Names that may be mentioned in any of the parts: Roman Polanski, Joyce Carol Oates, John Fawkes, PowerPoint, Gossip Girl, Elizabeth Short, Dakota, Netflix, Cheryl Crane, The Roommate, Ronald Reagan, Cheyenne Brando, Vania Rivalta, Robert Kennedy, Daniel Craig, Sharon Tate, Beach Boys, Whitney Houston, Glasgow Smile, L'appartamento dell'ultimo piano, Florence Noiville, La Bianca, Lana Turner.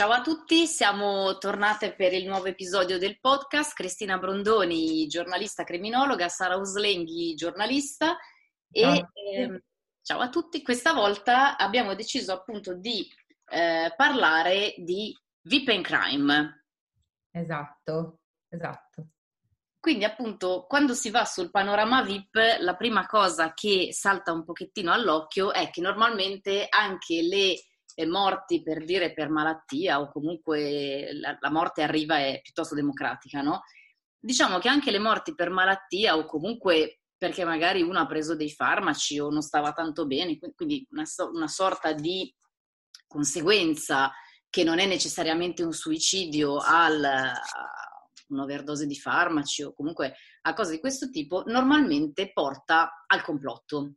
Ciao a tutti, siamo tornate per il nuovo episodio del podcast. Cristina Brondoni, giornalista criminologa, Sara Uslenghi, giornalista. Ciao a tutti. Questa volta abbiamo deciso appunto di parlare di Vipen Crime. Esatto. Quindi appunto quando si va sul panorama VIP la prima cosa che salta un pochettino all'occhio è che normalmente anche le morti per dire per malattia o comunque la morte arriva è piuttosto democratica, no? Diciamo che anche le morti per malattia o comunque perché magari uno ha preso dei farmaci o non stava tanto bene, quindi una sorta di conseguenza che non è necessariamente un suicidio a un'overdose di farmaci o comunque a cose di questo tipo, normalmente porta al complotto.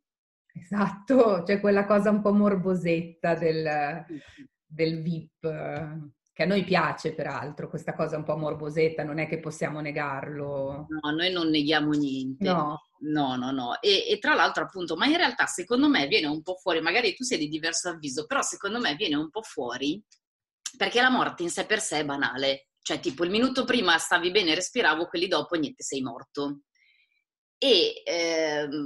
Esatto, cioè quella cosa un po' morbosetta del VIP, che a noi piace peraltro, questa cosa un po' morbosetta, non è che possiamo negarlo. No, noi non neghiamo niente. No. E tra l'altro appunto, ma in realtà secondo me viene un po' fuori, magari tu sei di diverso avviso, però secondo me viene un po' fuori perché la morte in sé per sé è banale, cioè tipo il minuto prima stavi bene, respiravo, quelli dopo niente, sei morto. E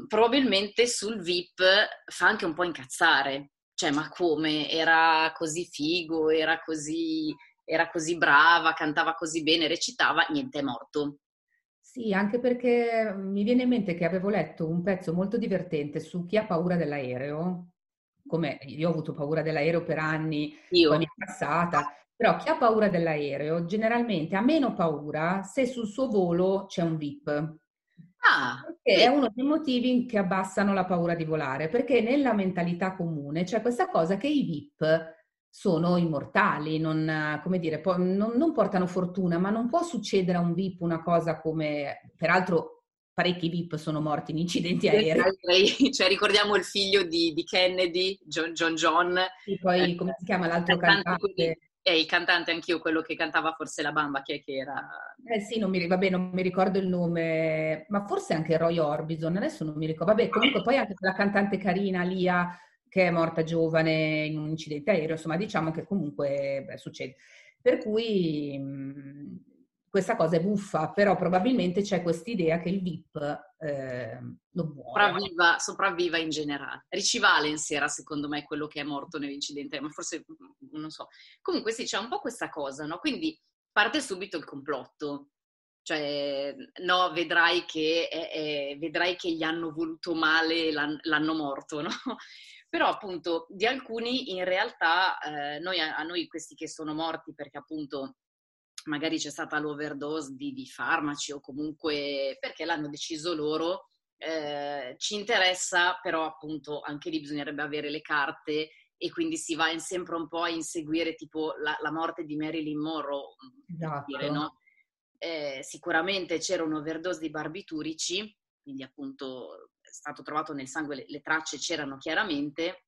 probabilmente sul VIP fa anche un po' incazzare, cioè ma come, era così figo, era così brava, cantava così bene, recitava, niente, è morto. Sì, anche perché mi viene in mente che avevo letto un pezzo molto divertente su chi ha paura dell'aereo, come io ho avuto paura dell'aereo per anni, poi mi è passata, però chi ha paura dell'aereo generalmente ha meno paura se sul suo volo c'è un VIP. Perché è uno dei motivi che abbassano la paura di volare, perché nella mentalità comune c'è questa cosa che i VIP sono immortali, non portano fortuna, ma non può succedere a un VIP una cosa come, peraltro parecchi VIP sono morti in incidenti aerei. Cioè ricordiamo il figlio di Kennedy, John. E poi come si chiama l'altro cantante? Il cantante anch'io, quello che cantava forse la bamba, chi è che era? Non mi ricordo il nome, ma forse anche Roy Orbison, adesso non mi ricordo. Vabbè, comunque poi anche la cantante carina Lia, che è morta giovane in un incidente aereo, insomma diciamo che comunque succede. Per cui questa cosa è buffa, però probabilmente c'è quest'idea che il VIP non muore. Sopravviva in generale. Richie Valens era secondo me quello che è morto nell'incidente, ma forse non so. Comunque sì, c'è un po' questa cosa, no? Quindi parte subito il complotto. Cioè, no, vedrai che gli hanno voluto male, l'hanno morto, no? Però appunto di alcuni in realtà, a noi questi che sono morti perché appunto magari c'è stata l'overdose di farmaci o comunque perché l'hanno deciso loro, ci interessa, però appunto anche lì bisognerebbe avere le carte e quindi si va sempre un po' a inseguire tipo la morte di Marilyn Monroe. Esatto. Per dire, no? Sicuramente c'era un'overdose di barbiturici, quindi appunto è stato trovato nel sangue, le tracce c'erano chiaramente,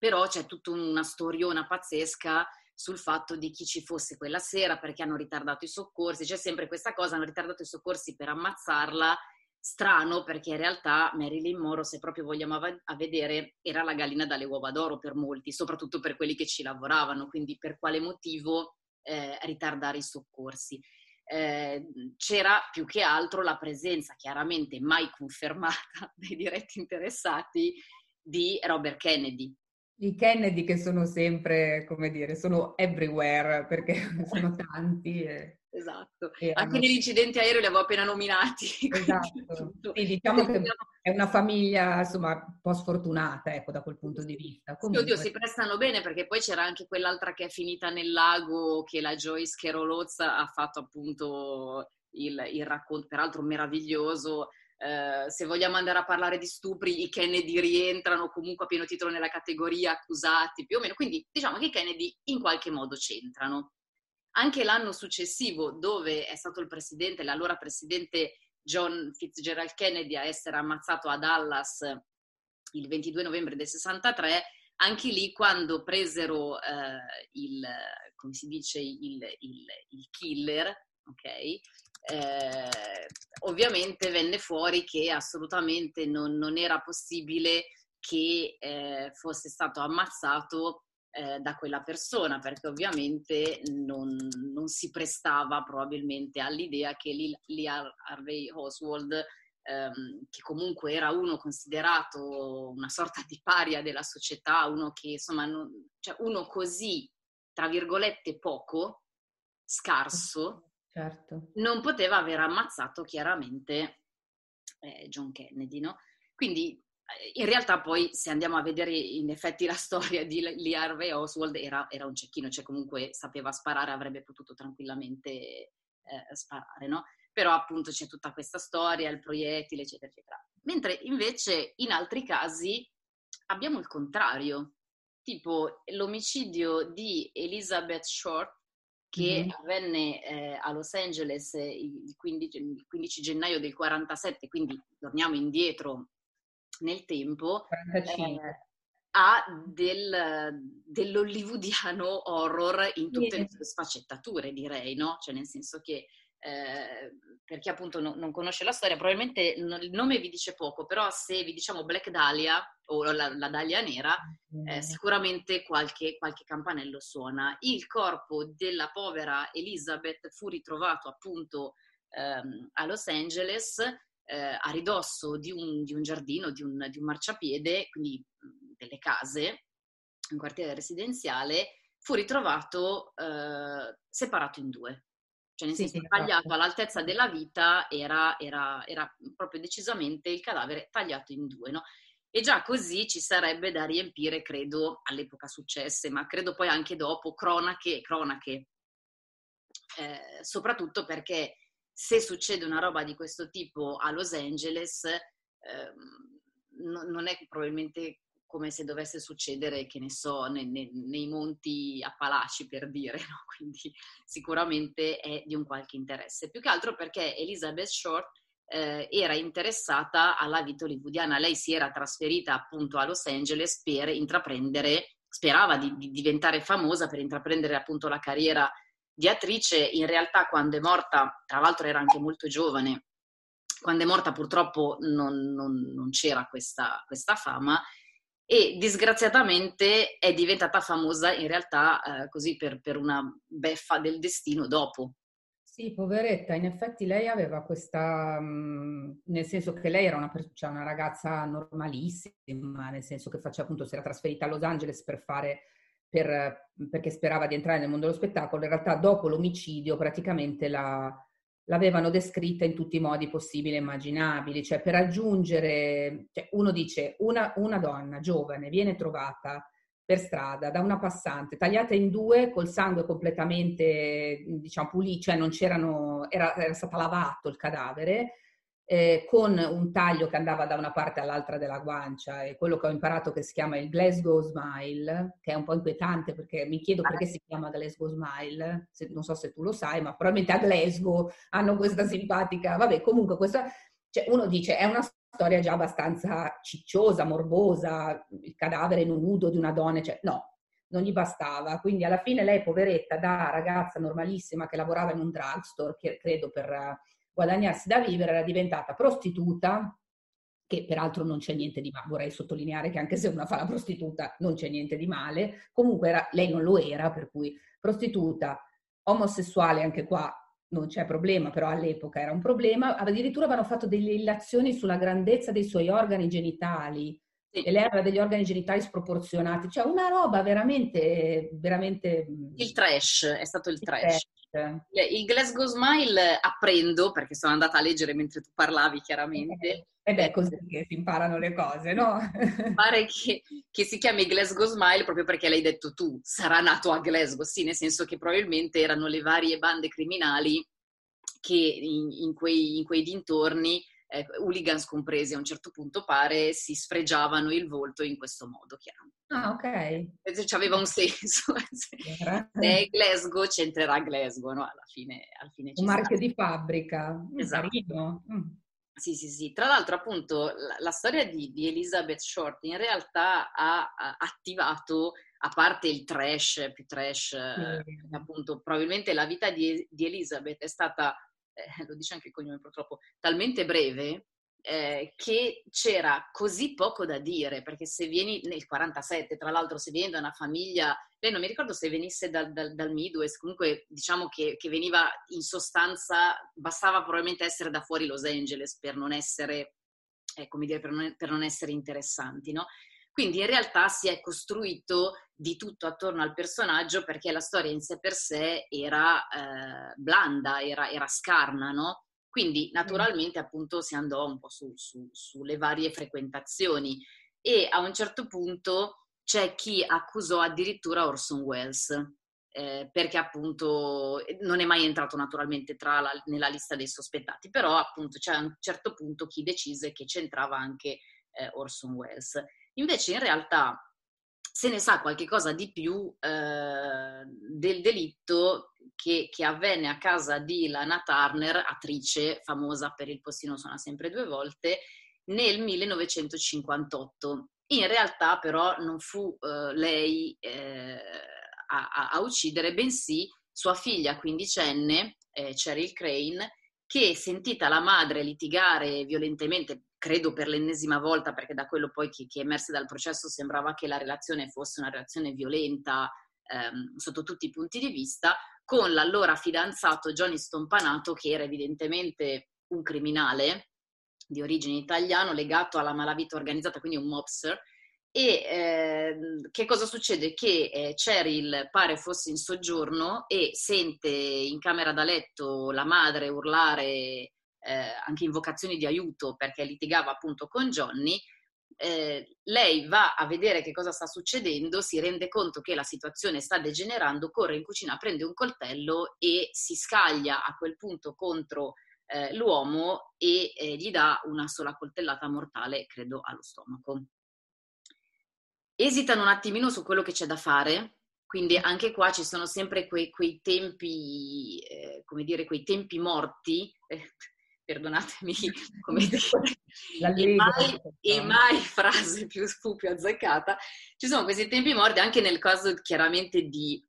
però c'è tutta una storiona pazzesca sul fatto di chi ci fosse quella sera, perché hanno ritardato i soccorsi, c'è sempre questa cosa, hanno ritardato i soccorsi per ammazzarla, strano perché in realtà Marilyn Monroe, se proprio vogliamo a vedere, era la gallina dalle uova d'oro per molti, soprattutto per quelli che ci lavoravano, quindi per quale motivo ritardare i soccorsi? C'era più che altro la presenza, chiaramente mai confermata dai diretti interessati, di Robert Kennedy. I Kennedy che sono sempre, sono everywhere perché sono tanti. Esatto, anche negli incidenti aerei li avevo appena nominati. Esatto, sì, diciamo che è una famiglia insomma un po' sfortunata da quel punto di vista. Comunque... Oddio, si prestano bene perché poi c'era anche quell'altra che è finita nel lago, che la Joyce Carol Oates ha fatto appunto il racconto, peraltro meraviglioso, Se vogliamo andare a parlare di stupri, i Kennedy rientrano comunque a pieno titolo nella categoria accusati, più o meno. Quindi diciamo che i Kennedy in qualche modo c'entrano. Anche l'anno successivo, dove è stato il presidente, l'allora presidente John Fitzgerald Kennedy, a essere ammazzato a Dallas il 22 novembre del 63, anche lì quando presero il killer, ok? Ovviamente venne fuori che assolutamente non era possibile che fosse stato ammazzato da quella persona, perché ovviamente non si prestava probabilmente all'idea che Lee Harvey Oswald, che comunque era uno considerato una sorta di paria della società, uno che insomma uno così tra virgolette poco scarso, certo, non poteva aver ammazzato chiaramente John Kennedy, no? Quindi in realtà poi, se andiamo a vedere in effetti la storia di Lee Harvey Oswald, era un cecchino, cioè comunque sapeva sparare, avrebbe potuto tranquillamente sparare, no? Però appunto c'è tutta questa storia, il proiettile, eccetera, eccetera. Mentre invece in altri casi abbiamo il contrario, tipo l'omicidio di Elizabeth Short, che avvenne a Los Angeles il 15 gennaio del 47, quindi torniamo indietro nel tempo, dell'hollywoodiano horror in tutte le sue sfaccettature, direi, no? Cioè nel senso che, per chi appunto non conosce la storia, probabilmente il nome vi dice poco, però se vi diciamo Black Dahlia o la Dahlia nera, sicuramente qualche campanello suona. Il corpo della povera Elizabeth fu ritrovato appunto a Los Angeles, a ridosso di un giardino, di un marciapiede, quindi delle case, un quartiere residenziale. Fu ritrovato separato in due. Cioè nel senso, tagliato all'altezza della vita, era proprio decisamente il cadavere tagliato in due, no? E già così ci sarebbe da riempire, credo, all'epoca successe, ma credo poi anche dopo, cronache. Soprattutto perché se succede una roba di questo tipo a Los Angeles, non è probabilmente come se dovesse succedere, che ne so, nei monti Appalachi, per dire, no? Quindi sicuramente è di un qualche interesse. Più che altro perché Elizabeth Short era interessata alla vita hollywoodiana. Lei si era trasferita appunto a Los Angeles per intraprendere, sperava di diventare famosa, per intraprendere appunto la carriera di attrice. In realtà quando è morta, tra l'altro era anche molto giovane, quando è morta purtroppo non c'era questa fama, e disgraziatamente è diventata famosa in realtà così per una beffa del destino dopo. Sì, poveretta, in effetti lei aveva questa, nel senso che lei era una ragazza normalissima, nel senso che faceva appunto, si era trasferita a Los Angeles perché sperava di entrare nel mondo dello spettacolo. In realtà dopo l'omicidio praticamente l'avevano descritta in tutti i modi possibili e immaginabili, cioè per aggiungere, cioè uno dice una donna giovane viene trovata per strada da una passante tagliata in due, col sangue completamente, diciamo, pulito, cioè non c'erano, era stato lavato il cadavere, con un taglio che andava da una parte all'altra della guancia, e quello che ho imparato che si chiama il Glasgow Smile, che è un po' inquietante perché mi chiedo perché si chiama Glasgow Smile, non so se tu lo sai, ma probabilmente a Glasgow hanno questa simpatica, vabbè, comunque questa, cioè uno dice è una storia già abbastanza cicciosa, morbosa, il cadavere nudo di una donna, cioè no, non gli bastava, quindi alla fine lei, poveretta, da ragazza normalissima che lavorava in un drugstore, che credo per guadagnarsi da vivere, era diventata prostituta, che peraltro non c'è niente di male, vorrei sottolineare che anche se una fa la prostituta non c'è niente di male, comunque lei non lo era, per cui prostituta, omosessuale, anche qua non c'è problema, però all'epoca era un problema, addirittura avevano fatto delle illazioni sulla grandezza dei suoi organi genitali, e lei aveva degli organi genitali sproporzionati, cioè una roba veramente, veramente... Il trash, è stato il trash. Il Glasgow Smile apprendo, perché sono andata a leggere mentre tu parlavi chiaramente. Ed è così che si imparano le cose, no? Pare che si chiami Glasgow Smile proprio perché l'hai detto tu, sarà nato a Glasgow, sì, nel senso che probabilmente erano le varie bande criminali che in quei dintorni hooligans compresi, a un certo punto pare si sfregiavano il volto in questo modo chiaro. Ah, ok. Ci aveva un senso. Se Glasgow c'entrerà Glasgow, no? Alla fine ci un sarà. Marchio di fabbrica. Esatto. Sì, sì, sì. Tra l'altro, appunto, la storia di Elizabeth Short in realtà ha attivato, a parte il trash, più trash, appunto, probabilmente la vita di Elizabeth è stata, lo dice anche il cognome purtroppo, talmente breve che c'era così poco da dire, perché se vieni nel 47, tra l'altro, se vieni da una famiglia, lei non mi ricordo se venisse dal Midwest, comunque diciamo che veniva, in sostanza bastava probabilmente essere da fuori Los Angeles per non essere, come dire, per non essere interessanti, no? Quindi in realtà si è costruito di tutto attorno al personaggio, perché la storia in sé per sé era blanda, era scarna, no? Quindi naturalmente appunto si andò un po' sulle varie frequentazioni, e a un certo punto c'è chi accusò addirittura Orson Welles, perché appunto non è mai entrato naturalmente nella lista dei sospettati, però appunto c'è a un certo punto chi decise che c'entrava anche Orson Welles. Invece in realtà se ne sa qualche cosa di più del delitto che avvenne a casa di Lana Turner, attrice famosa per Il postino suona sempre due volte, nel 1958. In realtà però non fu lei a uccidere, bensì sua figlia quindicenne, Cheryl Crane, che, sentita la madre litigare violentemente, credo per l'ennesima volta, perché da quello poi che emerse dal processo sembrava che la relazione fosse una relazione violenta sotto tutti i punti di vista, con l'allora fidanzato Johnny Stompanato, che era evidentemente un criminale di origine italiano legato alla malavita organizzata, quindi un mobster. E che cosa succede? Che Cheryl pare fosse in soggiorno e sente in camera da letto la madre urlare anche invocazioni di aiuto, perché litigava appunto con Johnny. Lei va a vedere che cosa sta succedendo, si rende conto che la situazione sta degenerando, corre in cucina, prende un coltello e si scaglia a quel punto contro l'uomo e gli dà una sola coltellata mortale, credo allo stomaco. Esitano un attimino su quello che c'è da fare. Quindi anche qua ci sono sempre quei tempi, come dire, quei tempi morti, perdonatemi, come dire, e mai frase più azzeccata, ci sono questi tempi morti anche nel caso chiaramente di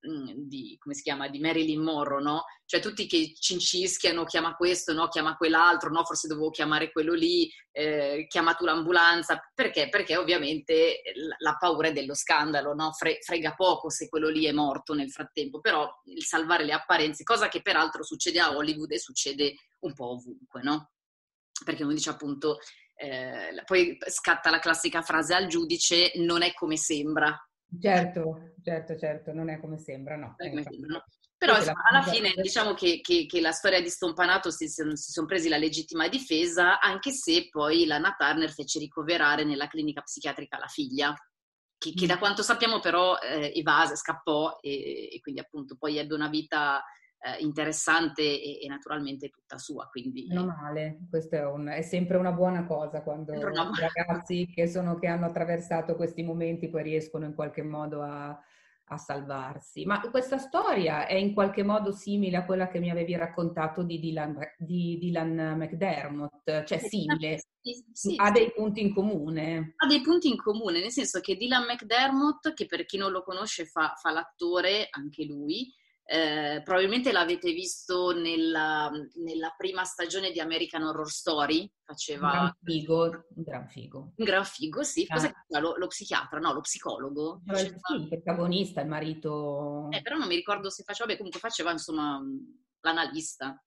come si chiama, di Marilyn Monroe, no? Cioè tutti che cincischiano, chiama questo, no? Chiama quell'altro, no? Forse dovevo chiamare quello lì, chiama tu l'ambulanza, perché ovviamente la paura è dello scandalo, no? Frega poco se quello lì è morto nel frattempo, però il salvare le apparenze, cosa che peraltro succede a Hollywood e succede un po' ovunque, no? Perché uno dice appunto, poi scatta la classica frase al giudice, non è come sembra. Certo, non è come sembra, no. Però insomma, alla fine diciamo che la storia di Stompanato si sono presi la legittima difesa, anche se poi Lana Turner fece ricoverare nella clinica psichiatrica la figlia, che da quanto sappiamo però evase, scappò e quindi appunto poi ebbe una vita interessante e naturalmente tutta sua, quindi non male. Questo è sempre una buona cosa quando i ragazzi che hanno attraversato questi momenti poi riescono in qualche modo a salvarsi. Ma questa storia è in qualche modo simile a quella che mi avevi raccontato di Dylan McDermott, cioè simile, sì, ha dei punti in comune. Ha dei punti in comune, nel senso che Dylan McDermott, che per chi non lo conosce fa l'attore anche lui, probabilmente l'avete visto nella prima stagione di American Horror Story, faceva un gran figo, sì, cosa che lo psichiatra, no, lo psicologo, faceva... sì, il protagonista, il marito, però non mi ricordo se faceva, comunque faceva insomma l'analista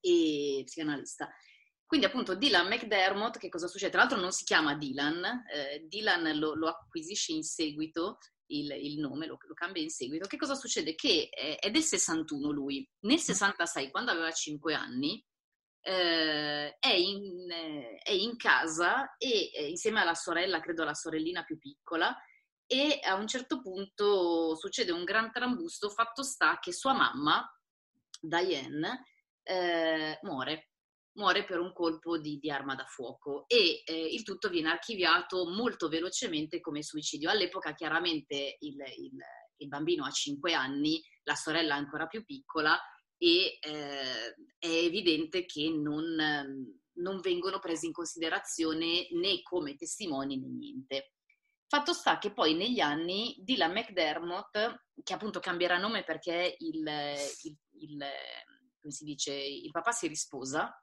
e psicanalista. Quindi appunto Dylan McDermott, che cosa succede? Tra l'altro non si chiama Dylan, Dylan lo acquisisce in seguito, il nome lo cambia in seguito. Che cosa succede? Che è del 61 lui, nel 66, quando aveva 5 anni, è in casa e insieme alla sorella, credo alla sorellina più piccola, e a un certo punto succede un gran trambusto, fatto sta che sua mamma, Diane, muore. muore per un colpo di arma da fuoco e il tutto viene archiviato molto velocemente come suicidio. All'epoca chiaramente il bambino ha 5 anni, la sorella ancora più piccola e è evidente che non vengono presi in considerazione né come testimoni né niente. Fatto sta che poi negli anni Dylan McDermott, che appunto cambierà nome perché il papà si risposa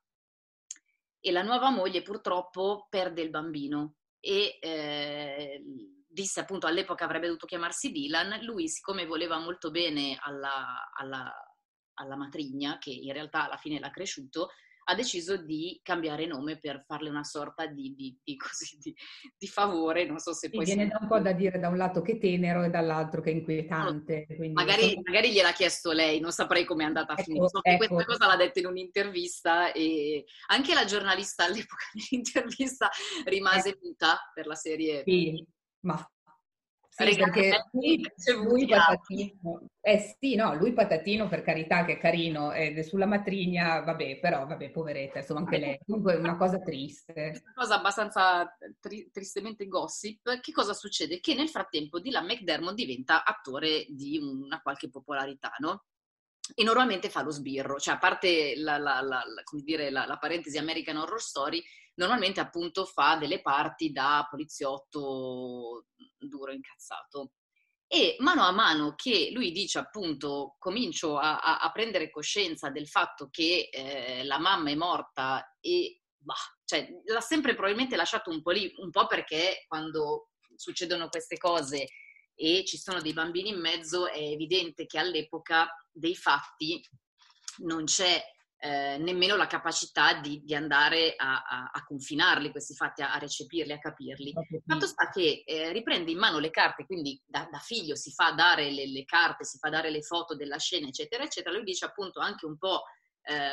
e la nuova moglie purtroppo perde il bambino e disse appunto all'epoca avrebbe dovuto chiamarsi Dylan, lui siccome voleva molto bene alla matrigna, che in realtà alla fine l'ha cresciuto, ha deciso di cambiare nome per farle una sorta di favore, non so se poi... Viene da un po' da dire da un lato che tenero e dall'altro che inquietante. Magari gliel'ha chiesto lei, non saprei com'è andata a finire. So che questa cosa l'ha detta in un'intervista e anche la giornalista all'epoca dell'intervista rimase muta per la serie. Sì, ma... lui patatino, per carità, che è carino, sulla matrigna vabbè poveretta, insomma anche lei, comunque è una cosa triste, una cosa abbastanza tristemente gossip. Che cosa succede? Che nel frattempo Dylan McDermott diventa attore di una qualche popolarità, no? E normalmente fa lo sbirro, cioè a parte la parentesi American Horror Story, normalmente appunto fa delle parti da poliziotto duro incazzato. E mano a mano che lui dice appunto comincio a prendere coscienza del fatto che la mamma è morta e cioè, l'ha sempre probabilmente lasciato un po' lì, un po' perché quando succedono queste cose e ci sono dei bambini in mezzo è evidente che all'epoca dei fatti non c'è nemmeno la capacità di andare a confinarli questi fatti, a recepirli, a capirli. Fatto sta che riprende in mano le carte, quindi da figlio si fa dare le carte, si fa dare le foto della scena, eccetera, eccetera. Lui dice appunto anche un po'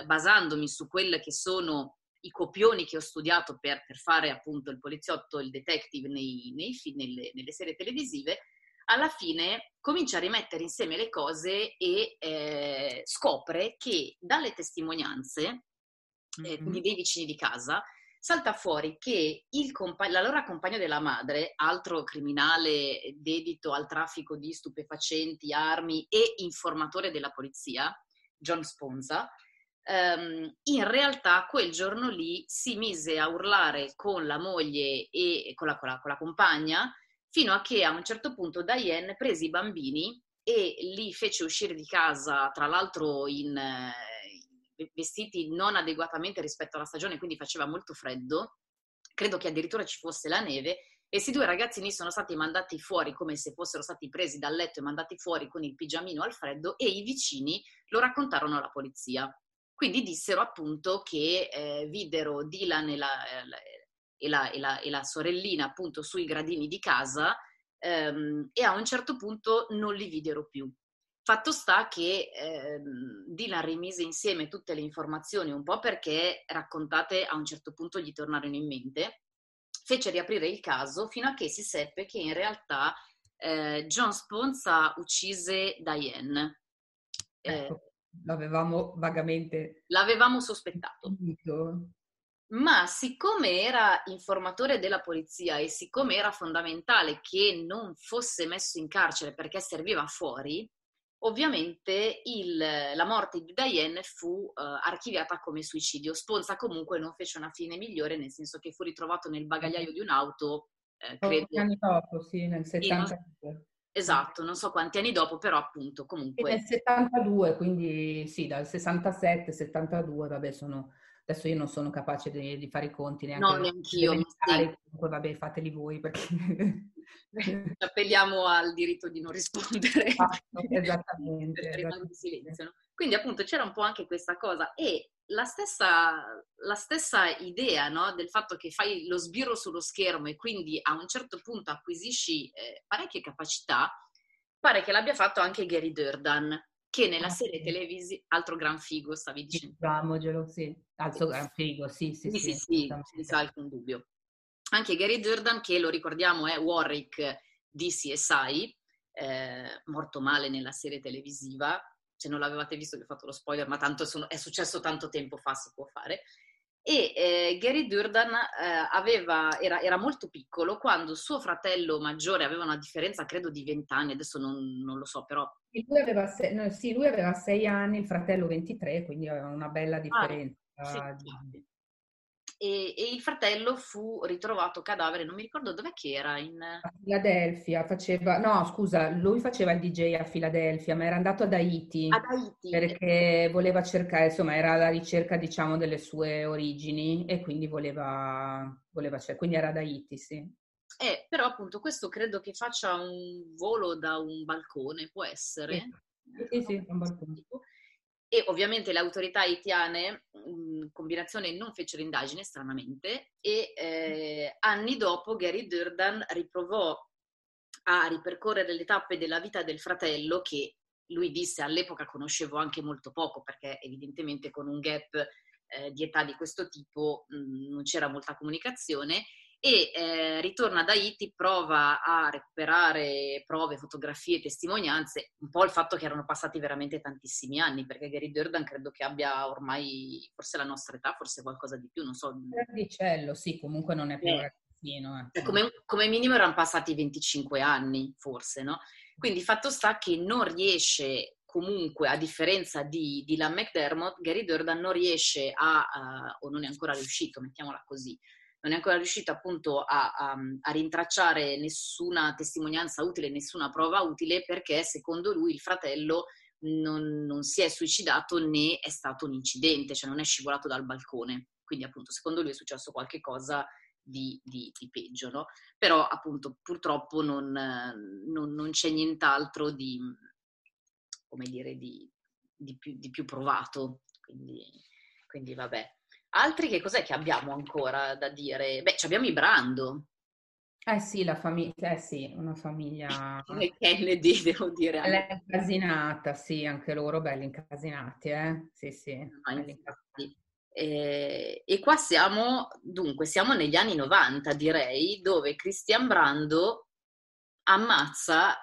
basandomi su quelli che sono i copioni che ho studiato per fare appunto il poliziotto, il detective nelle serie televisive, alla fine comincia a rimettere insieme le cose e scopre che dalle testimonianze, quindi dei vicini di casa, salta fuori che l'allora compagno della madre, altro criminale dedito al traffico di stupefacenti, armi e informatore della polizia, John Sponza, in realtà quel giorno lì si mise a urlare con la moglie e con la compagna, fino a che a un certo punto Diane prese i bambini e li fece uscire di casa, tra l'altro vestiti non adeguatamente rispetto alla stagione, quindi faceva molto freddo, credo che addirittura ci fosse la neve, e questi due ragazzini sono stati mandati fuori come se fossero stati presi dal letto e mandati fuori con il pigiamino al freddo, e i vicini lo raccontarono alla polizia. Quindi dissero appunto che videro Dylan e la sorellina appunto sui gradini di casa e a un certo punto non li videro più. Fatto sta che Dylan rimise insieme tutte le informazioni, un po' perché raccontate a un certo punto gli tornarono in mente, fece riaprire il caso fino a che si seppe che in realtà John Sponza uccise Diane. L'avevamo vagamente... L'avevamo sospettato. Ma siccome era informatore della polizia e siccome era fondamentale che non fosse messo in carcere perché serviva fuori, ovviamente la morte di Diane fu archiviata come suicidio. Sponza comunque non fece una fine migliore, nel senso che fu ritrovato nel bagagliaio di un'auto, credo... anni dopo, sì, nel 72. Esatto, non so quanti anni dopo, però appunto comunque... E nel 72, quindi sì, dal 67, 72, vabbè sono... Adesso io non sono capace di fare i conti neanche. No, neanch'io. Comunque, vabbè, fateli voi perché... Appelliamo al diritto di non rispondere. Esatto, esattamente. Rimango in silenzio, no? Quindi appunto c'era un po' anche questa cosa e la stessa idea, no? Del fatto che fai lo sbirro sullo schermo e quindi a un certo punto acquisisci parecchie capacità, pare che l'abbia fatto anche Gary Dourdan, che nella serie televisiva, altro gran figo, stavi dicendo. Diciamogelo, sì. Altro gran figo, sì, senza alcun dubbio. Anche Gary Dourdan, che lo ricordiamo è Warwick di CSI, morto male nella serie televisiva. Se non l'avevate visto vi ho fatto lo spoiler, ma tanto è successo tanto tempo fa, si può fare. E Gary Dourdan era molto piccolo quando suo fratello maggiore, aveva una differenza credo di 20 anni, adesso non lo so però. E lui aveva 6 anni, il fratello 23, quindi aveva una bella differenza. Sì. E il fratello fu ritrovato cadavere, non mi ricordo dov'è che era, a Filadelfia, lui faceva il DJ a Filadelfia, ma era andato ad Haiti, perché voleva cercare, insomma era alla ricerca diciamo delle sue origini e quindi voleva cercare, quindi era ad Haiti, sì. Però appunto questo credo che faccia un volo da un balcone, può essere? Sì, un balcone. E ovviamente le autorità haitiane, in combinazione, non fecero indagine, stranamente, e anni dopo Gary Dourdan riprovò a ripercorrere le tappe della vita del fratello, che lui disse all'epoca conoscevo anche molto poco, perché evidentemente con un gap di età di questo tipo non c'era molta comunicazione, e ritorna ad Haiti, prova a recuperare prove, fotografie, testimonianze, un po' il fatto che erano passati veramente tantissimi anni, perché Gary Dourdan credo che abbia ormai forse la nostra età, forse qualcosa di più, non so. Verdicello, sì, comunque non è più ragazzino. Come minimo erano passati 25 anni, forse, no? Quindi fatto sta che non riesce comunque, a differenza di Dylan McDermott, Gary Dourdan non riesce o non è ancora riuscito, mettiamola così, non è ancora riuscita appunto a rintracciare nessuna testimonianza utile, nessuna prova utile, perché secondo lui il fratello non si è suicidato né è stato un incidente, cioè non è scivolato dal balcone. Quindi appunto secondo lui è successo qualche cosa di peggio, no? Però appunto purtroppo non c'è nient'altro di, come dire, di più provato, quindi vabbè. Altri che cos'è che abbiamo ancora da dire? Beh, abbiamo i Brando. Sì, la famiglia, una famiglia... Come Kennedy, devo dire. Bella incasinata, sì, anche loro belli incasinati, Sì. No, e qua siamo negli anni 90, direi, dove Christian Brando ammazza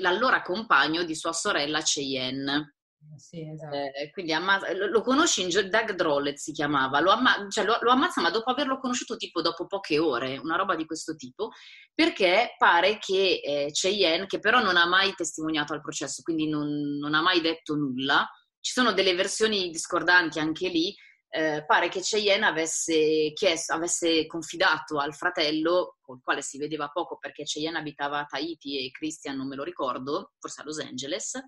l'allora compagno di sua sorella Cheyenne. Sì, esatto. Quindi ammazza, lo conosci Doug Drolet si chiamava, lo ammazza ma dopo averlo conosciuto tipo dopo poche ore, una roba di questo tipo, perché pare che Cheyenne, che però non ha mai testimoniato al processo, quindi non ha mai detto nulla, ci sono delle versioni discordanti anche lì, pare che Cheyenne avesse confidato al fratello, col quale si vedeva poco perché Cheyenne abitava a Tahiti e Christian non me lo ricordo, forse a Los Angeles.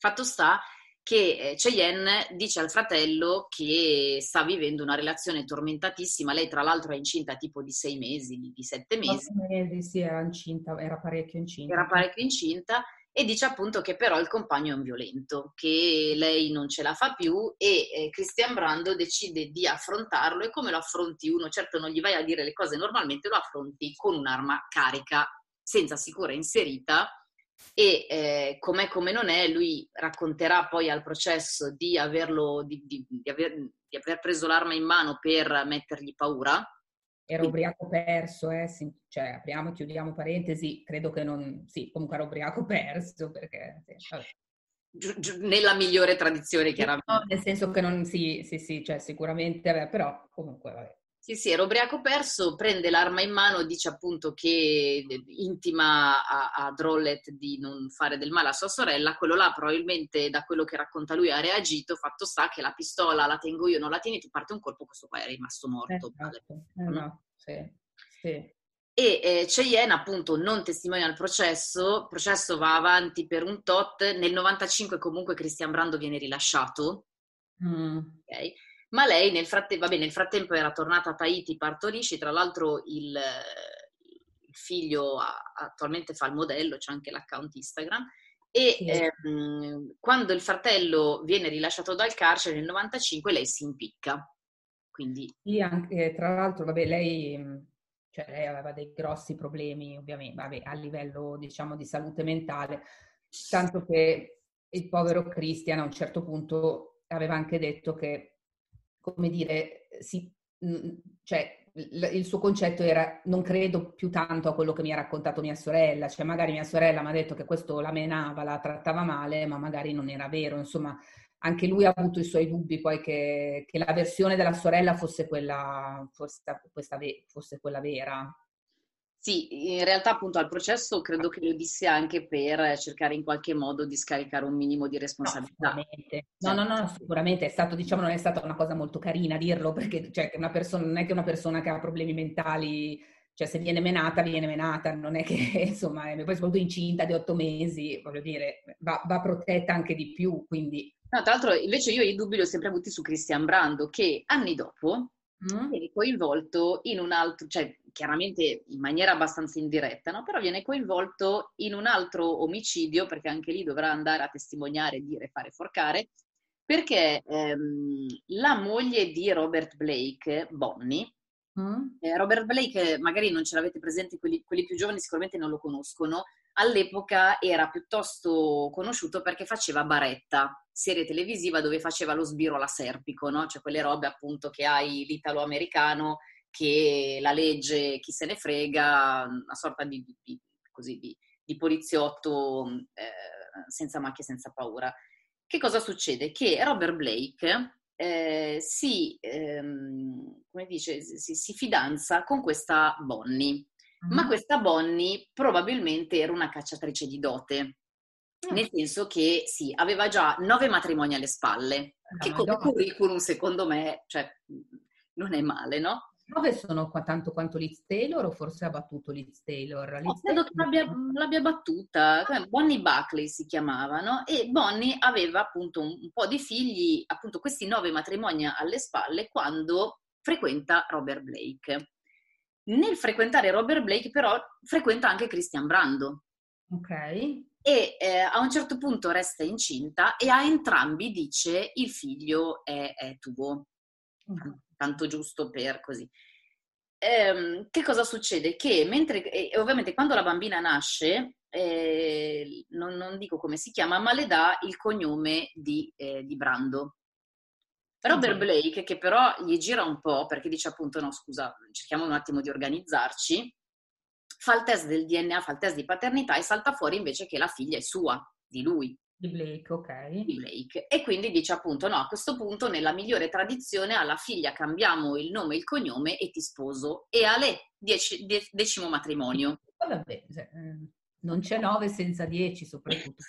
Fatto sta che Cheyenne dice al fratello che sta vivendo una relazione tormentatissima, lei tra l'altro è incinta tipo di 6 mesi, di 7 mesi. 4 mesi, sì, era parecchio incinta, e dice appunto che però il compagno è un violento, che lei non ce la fa più, e Christian Brando decide di affrontarlo. E come lo affronti uno? Certo non gli vai a dire le cose normalmente, lo affronti con un'arma carica, senza sicura inserita, e com'è come non è, lui racconterà poi al processo di aver preso l'arma in mano per mettergli paura. Era ubriaco perso, cioè apriamo e chiudiamo parentesi, credo che non... Sì, comunque era ubriaco perso, perché... Sì, nella migliore tradizione, chiaramente. No, nel senso che non... Sì, cioè sicuramente, però comunque... Sì, era ubriaco perso, prende l'arma in mano, dice appunto che intima a Drolet di non fare del male a sua sorella, quello là probabilmente da quello che racconta lui ha reagito, fatto sta che la pistola la tengo io, non la tieni, ti parte un colpo, questo qua è rimasto morto. Sì. E Cheyenne appunto non testimonia al processo, il processo va avanti per un tot, nel 95 comunque Christian Brando viene rilasciato, ok? Ma lei nel frattempo era tornata a Tahiti, partorisce, tra l'altro il figlio attualmente fa il modello, c'è anche l'account Instagram, e sì. Quando il fratello viene rilasciato dal carcere nel 95 lei si impicca. Quindi... Sì, anche, tra l'altro lei aveva dei grossi problemi ovviamente a livello diciamo di salute mentale, tanto che il povero Christian a un certo punto aveva anche detto che il suo concetto era non credo più tanto a quello che mi ha raccontato mia sorella, cioè magari mia sorella mi ha detto che questo la menava, la trattava male, ma magari non era vero, insomma anche lui ha avuto i suoi dubbi poi che la versione della sorella fosse quella vera. Sì, in realtà appunto al processo credo che lo disse anche per cercare in qualche modo di scaricare un minimo di responsabilità. No, sicuramente. Sicuramente è stato, diciamo, non è stata una cosa molto carina dirlo, perché cioè, una persona, non è che una persona che ha problemi mentali, cioè se viene menata, non è che insomma, poi soprattutto incinta di 8 mesi, voglio dire, va protetta anche di più, quindi. No, tra l'altro invece io i dubbi li ho sempre avuti su Christian Brando, che anni dopo viene coinvolto in un altro, cioè chiaramente in maniera abbastanza indiretta, no? Però viene coinvolto in un altro omicidio, perché anche lì dovrà andare a testimoniare, dire, fare forcare, perché la moglie di Robert Blake, Bonnie, Robert Blake, magari non ce l'avete presente, quelli più giovani sicuramente non lo conoscono, all'epoca era piuttosto conosciuto perché faceva Baretta, serie televisiva dove faceva lo sbirro alla Serpico, no? Cioè quelle robe appunto che hai l'italo-americano, che la legge, chi se ne frega, una sorta di poliziotto senza macchie, senza paura. Che cosa succede? che Robert Blake si fidanza con questa Bonnie, ma questa Bonnie probabilmente era una cacciatrice di dote, nel senso che sì, aveva già 9 matrimoni alle spalle, che come curriculum secondo me, cioè, non è male, no? 9 sono tanto quanto Liz Taylor, o forse ha battuto Liz Taylor? Credo che l'abbia battuta, Bonnie Buckley si chiamava, no? E Bonnie aveva appunto un po' di figli, appunto questi 9 matrimoni alle spalle, quando frequenta Robert Blake. Nel frequentare Robert Blake però frequenta anche Christian Brando. Ok. E a un certo punto resta incinta e a entrambi dice il figlio è tuo. Mm. Tanto giusto per così. Che cosa succede? Che mentre, ovviamente quando la bambina nasce, non dico come si chiama, ma le dà il cognome di Brando. Robert Blake, che però gli gira un po', perché dice appunto no scusa, cerchiamo un attimo di organizzarci, fa il test del DNA, fa il test di paternità e salta fuori invece che la figlia è sua, di lui. Di Blake, ok. Di Blake. E quindi dice appunto no, a questo punto nella migliore tradizione alla figlia cambiamo il nome e il cognome e ti sposo. E a lei 10° matrimonio. Vabbè, non c'è 9 senza 10 soprattutto.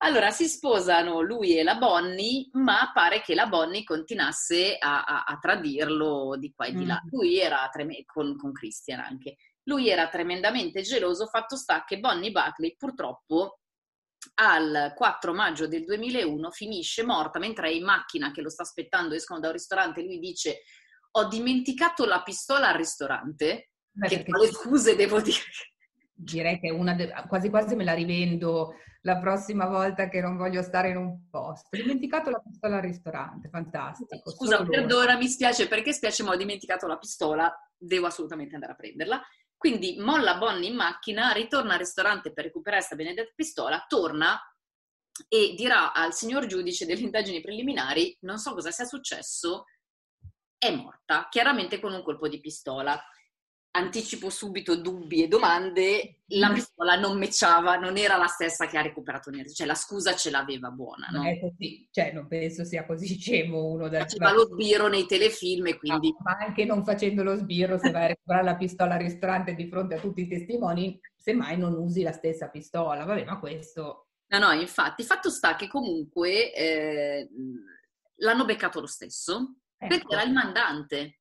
Allora si sposano lui e la Bonnie, ma pare che la Bonnie continuasse a tradirlo di qua e di là. Lui era con Christian anche. Lui era tremendamente geloso, fatto sta che Bonnie Buckley purtroppo al 4 maggio del 2001 finisce morta mentre è in macchina che lo sta aspettando, escono da un ristorante, lui dice ho dimenticato la pistola al ristorante. Beh, che con le scuse devo dire, direi che è una quasi quasi me la rivendo la prossima volta che non voglio stare in un posto. Ho dimenticato la pistola al ristorante, fantastico. Scusa, perdona, mi spiace, perché spiace, ma ho dimenticato la pistola, devo assolutamente andare a prenderla. Quindi molla Bonnie in macchina, ritorna al ristorante per recuperare questa benedetta pistola, torna e dirà al signor giudice delle indagini preliminari, non so cosa sia successo, è morta, chiaramente con un colpo di pistola. Anticipo subito dubbi e domande, la pistola non matchava, non era la stessa che ha recuperato Neri, cioè la scusa ce l'aveva buona, no? Non è così, cioè non penso sia così scemo uno da... Faceva lo sbirro nei telefilm e quindi... No, ma anche non facendo lo sbirro, se vai a recuperare la pistola al ristorante di fronte a tutti i testimoni, semmai non usi la stessa pistola, vabbè, ma questo... No, infatti, fatto sta che comunque l'hanno beccato lo stesso, ecco. Perché era il mandante,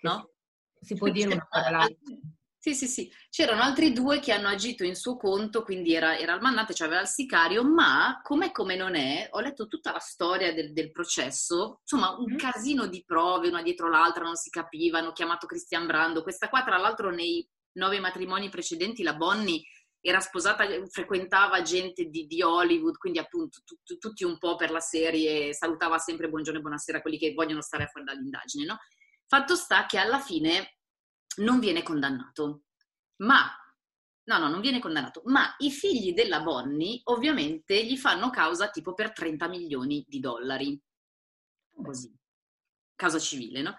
no? Si può dire una parola. Sì. C'erano altri 2 che hanno agito in suo conto, quindi era il mandante, cioè aveva il sicario, ma com'è come non è, ho letto tutta la storia del processo, insomma un casino di prove, una dietro l'altra, non si capiva, hanno chiamato Christian Brando. Questa qua, tra l'altro, nei 9 matrimoni precedenti, la Bonnie era sposata, frequentava gente di Hollywood, quindi appunto tutti un po' per la serie, salutava sempre buongiorno e buonasera quelli che vogliono stare fuori dall'indagine, no? Fatto sta che alla fine non viene condannato, ma i figli della Bonnie ovviamente gli fanno causa tipo per $30 milioni, così, causa civile, no?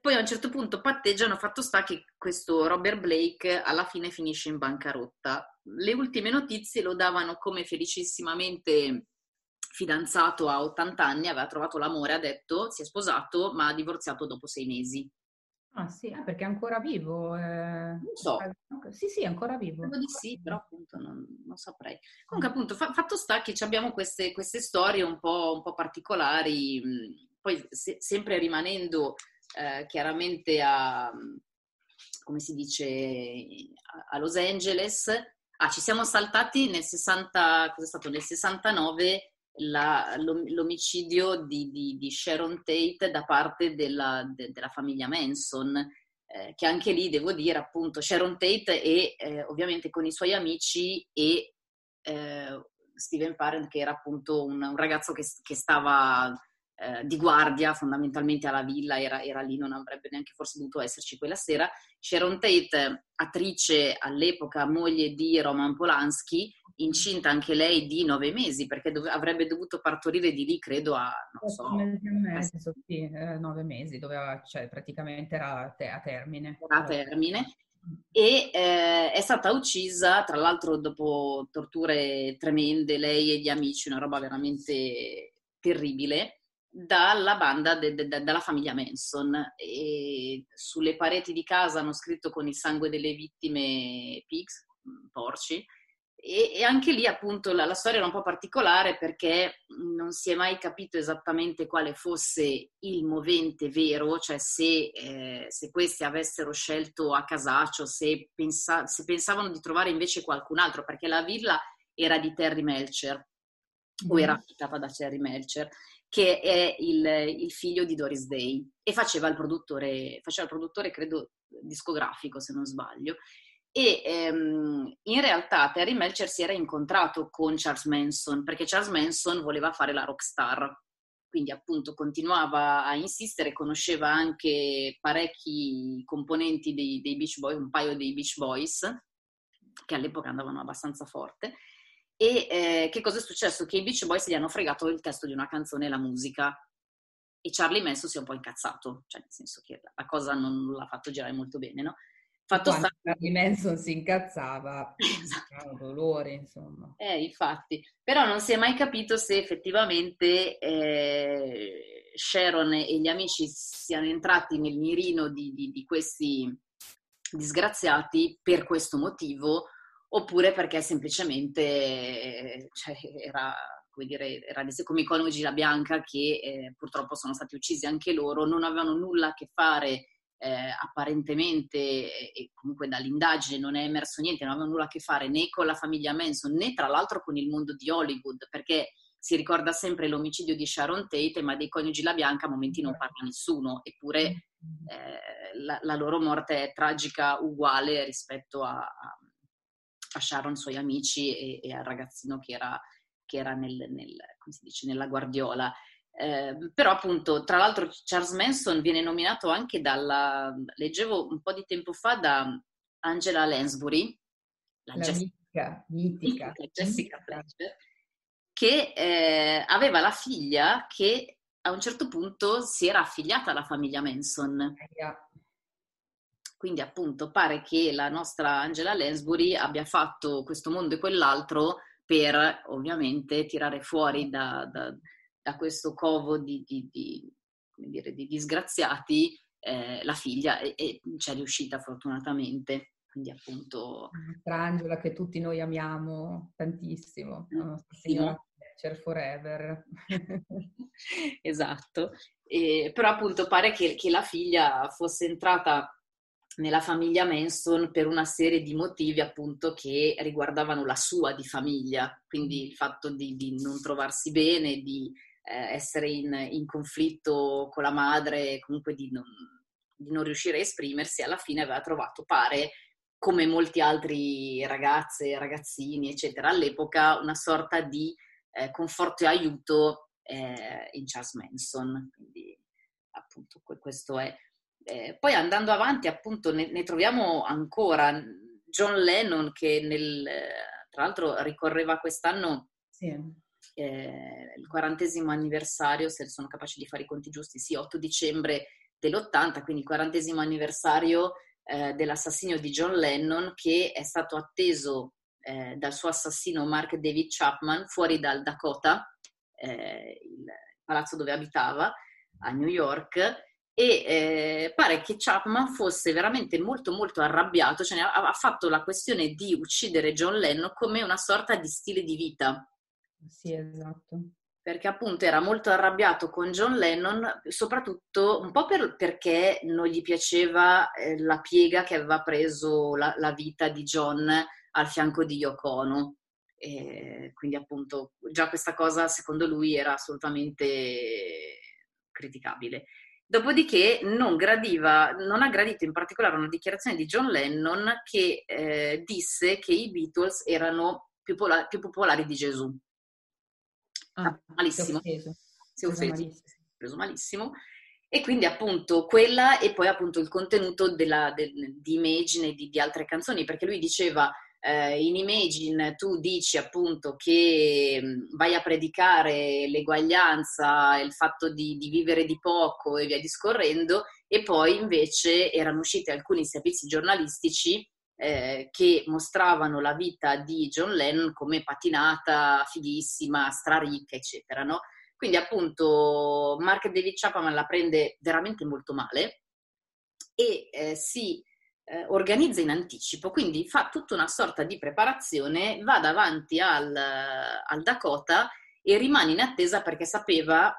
Poi a un certo punto patteggiano, fatto sta che questo Robert Blake alla fine finisce in bancarotta. Le ultime notizie lo davano come felicissimamente fidanzato a 80 anni, aveva trovato l'amore, ha detto, si è sposato, ma ha divorziato dopo 6 mesi. Ah sì, perché è ancora vivo. Non so. Sì, sì, è ancora vivo. Sì, però appunto non saprei. Comunque appunto, fatto sta che abbiamo queste storie un po' particolari, poi sempre rimanendo chiaramente a, come si dice, a Los Angeles. Ah, ci siamo saltati nel 69 l'omicidio di Sharon Tate da parte della famiglia Manson, che anche lì devo dire appunto Sharon Tate e ovviamente con i suoi amici e Steven Parent, che era appunto un ragazzo che stava di guardia fondamentalmente alla villa, era lì, non avrebbe neanche forse dovuto esserci quella sera. Sharon Tate, attrice all'epoca, moglie di Roman Polanski, incinta anche lei di 9 mesi, perché avrebbe dovuto partorire di lì, credo, a non so, 9 mesi, sì, 9 mesi doveva, cioè praticamente era a termine. Era a termine e è stata uccisa, tra l'altro, dopo torture tremende, lei e gli amici, una roba veramente terribile, dalla banda della famiglia Manson. E sulle pareti di casa hanno scritto con il sangue delle vittime pigs, porci. E anche lì appunto la storia era un po' particolare, perché non si è mai capito esattamente quale fosse il movente vero, cioè se questi avessero scelto a casaccio, se pensavano di trovare invece qualcun altro, perché la villa era di Terry Melcher, o era affittata da Terry Melcher, che è il figlio di Doris Day, e faceva il produttore credo discografico, se non sbaglio. E in realtà Terry Melcher si era incontrato con Charles Manson, perché Charles Manson voleva fare la rockstar, quindi appunto continuava a insistere, conosceva anche parecchi componenti dei Beach Boys, un paio dei Beach Boys, che all'epoca andavano abbastanza forte. E che cosa è successo? Che i Beach Boys gli hanno fregato il testo di una canzone e la musica, e Charlie Manson si è un po' incazzato, cioè nel senso che la cosa non l'ha fatto girare molto bene, no? Fatto sta... Charlie Manson si incazzava, esatto. Dolore, insomma. Infatti, però non si è mai capito se effettivamente Sharon e gli amici siano entrati nel mirino di questi disgraziati per questo motivo, oppure perché semplicemente, cioè, era come i coniugi La Bianca, che purtroppo sono stati uccisi anche loro, non avevano nulla a che fare. Apparentemente e comunque dall'indagine non è emerso niente, non aveva nulla a che fare né con la famiglia Manson né tra l'altro con il mondo di Hollywood, perché si ricorda sempre l'omicidio di Sharon Tate, ma dei coniugi La Bianca a momenti non parla nessuno, eppure la loro morte è tragica uguale rispetto a Sharon, suoi amici e al ragazzino che era come si dice, nella guardiola. Però appunto, tra l'altro, Charles Manson viene nominato anche leggevo un po' di tempo fa, da Angela Lansbury, la mitica Jessica Fletcher, che aveva la figlia che a un certo punto si era affiliata alla famiglia Manson. Quindi appunto pare che la nostra Angela Lansbury abbia fatto questo mondo e quell'altro per ovviamente tirare fuori da questo covo di disgraziati la figlia, e ci è riuscita fortunatamente. Quindi appunto Angela, che tutti noi amiamo tantissimo, no? Signora Fletcher forever. Esatto. Però appunto pare che la figlia fosse entrata nella famiglia Manson per una serie di motivi appunto che riguardavano la sua di famiglia, quindi il fatto di non trovarsi bene, di essere in conflitto con la madre, comunque di non riuscire a esprimersi. Alla fine aveva trovato, pare, come molti altri ragazze, ragazzini, eccetera, all'epoca una sorta di conforto e aiuto in Charles Manson. Quindi appunto questo è. Poi andando avanti appunto ne troviamo ancora John Lennon, che tra l'altro ricorreva quest'anno, sì. Il 40° anniversario, se sono capace di fare i conti giusti, sì, 8 dicembre dell'80, quindi il 40° anniversario dell'assassinio di John Lennon, che è stato atteso dal suo assassino Mark David Chapman fuori dal Dakota, il palazzo dove abitava a New York, e pare che Chapman fosse veramente molto molto arrabbiato, cioè ha fatto la questione di uccidere John Lennon come una sorta di stile di vita. Sì, esatto. Perché appunto era molto arrabbiato con John Lennon, soprattutto un po' perché non gli piaceva la piega che aveva preso la vita di John al fianco di Yoko Ono. Quindi appunto già questa cosa secondo lui era assolutamente criticabile. Dopodiché non ha gradito in particolare una dichiarazione di John Lennon che disse che i Beatles erano più popolari di Gesù. Malissimo, preso malissimo, e quindi appunto quella, e poi appunto il contenuto di Imagine e di altre canzoni, perché lui diceva in Imagine tu dici appunto che vai a predicare l'eguaglianza, il fatto di vivere di poco e via discorrendo, e poi invece erano usciti alcuni servizi giornalistici che mostravano la vita di John Lennon come patinata, fighissima, straricca, eccetera, no? Quindi appunto Mark David Chapman la prende veramente molto male e si organizza in anticipo, quindi fa tutta una sorta di preparazione, va davanti al Dakota e rimane in attesa, perché sapeva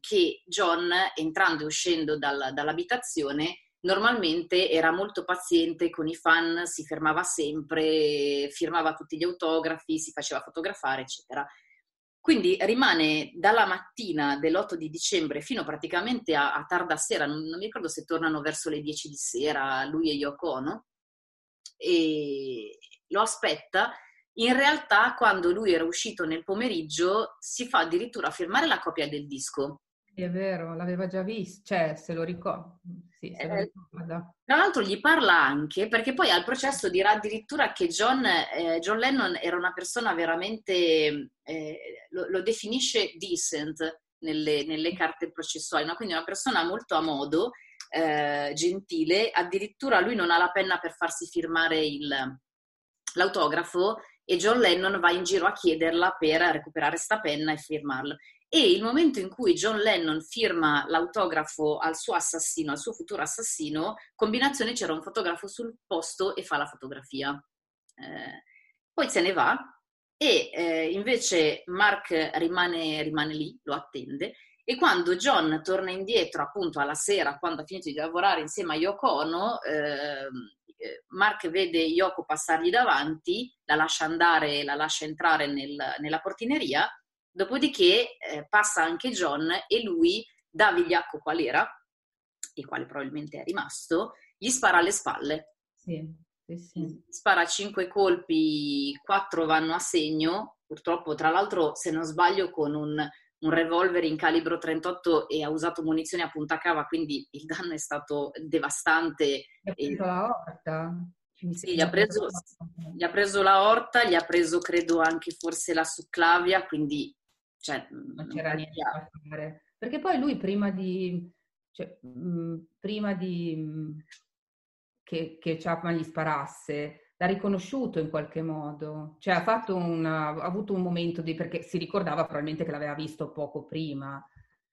che John, entrando e uscendo dall'abitazione, normalmente era molto paziente con i fan, si fermava sempre, firmava tutti gli autografi, si faceva fotografare, eccetera. Quindi rimane dalla mattina dell'8 di dicembre fino praticamente a tarda sera, non mi ricordo se tornano verso le 10 di sera lui e Yoko Ono, e lo aspetta. In realtà quando lui era uscito nel pomeriggio si fa addirittura firmare la copia del disco. È vero, l'aveva già visto, cioè se lo ricorda. Sì, se lo ricorda. Tra l'altro gli parla anche, perché poi al processo dirà addirittura che John Lennon era una persona veramente, lo definisce decent nelle carte processuali, no? Quindi una persona molto a modo, gentile, addirittura lui non ha la penna per farsi firmare l'autografo e John Lennon va in giro a chiederla per recuperare sta penna e firmarla. E il momento in cui John Lennon firma l'autografo al suo assassino, al suo futuro assassino, combinazione, c'era un fotografo sul posto e fa la fotografia. Poi se ne va e invece Mark rimane lì, lo attende, e quando John torna indietro appunto alla sera, quando ha finito di lavorare insieme a Yoko Ono, Mark vede Yoko passargli davanti, la lascia andare, la lascia entrare nella portineria. Dopodiché passa anche John e lui, da vigliacco qual era, il quale probabilmente è rimasto, gli spara alle spalle. Sì. Spara 5 colpi, 4 vanno a segno, purtroppo, tra l'altro se non sbaglio con un revolver in calibro 38, e ha usato munizioni a punta cava, quindi il danno è stato devastante. Sì, gli ha preso l'aorta, gli ha preso credo anche forse la succlavia, quindi cioè, non c'era niente da fare. Perché poi lui prima che Chapman gli sparasse, l'ha riconosciuto in qualche modo, cioè ha avuto un momento di, perché si ricordava probabilmente che l'aveva visto poco prima.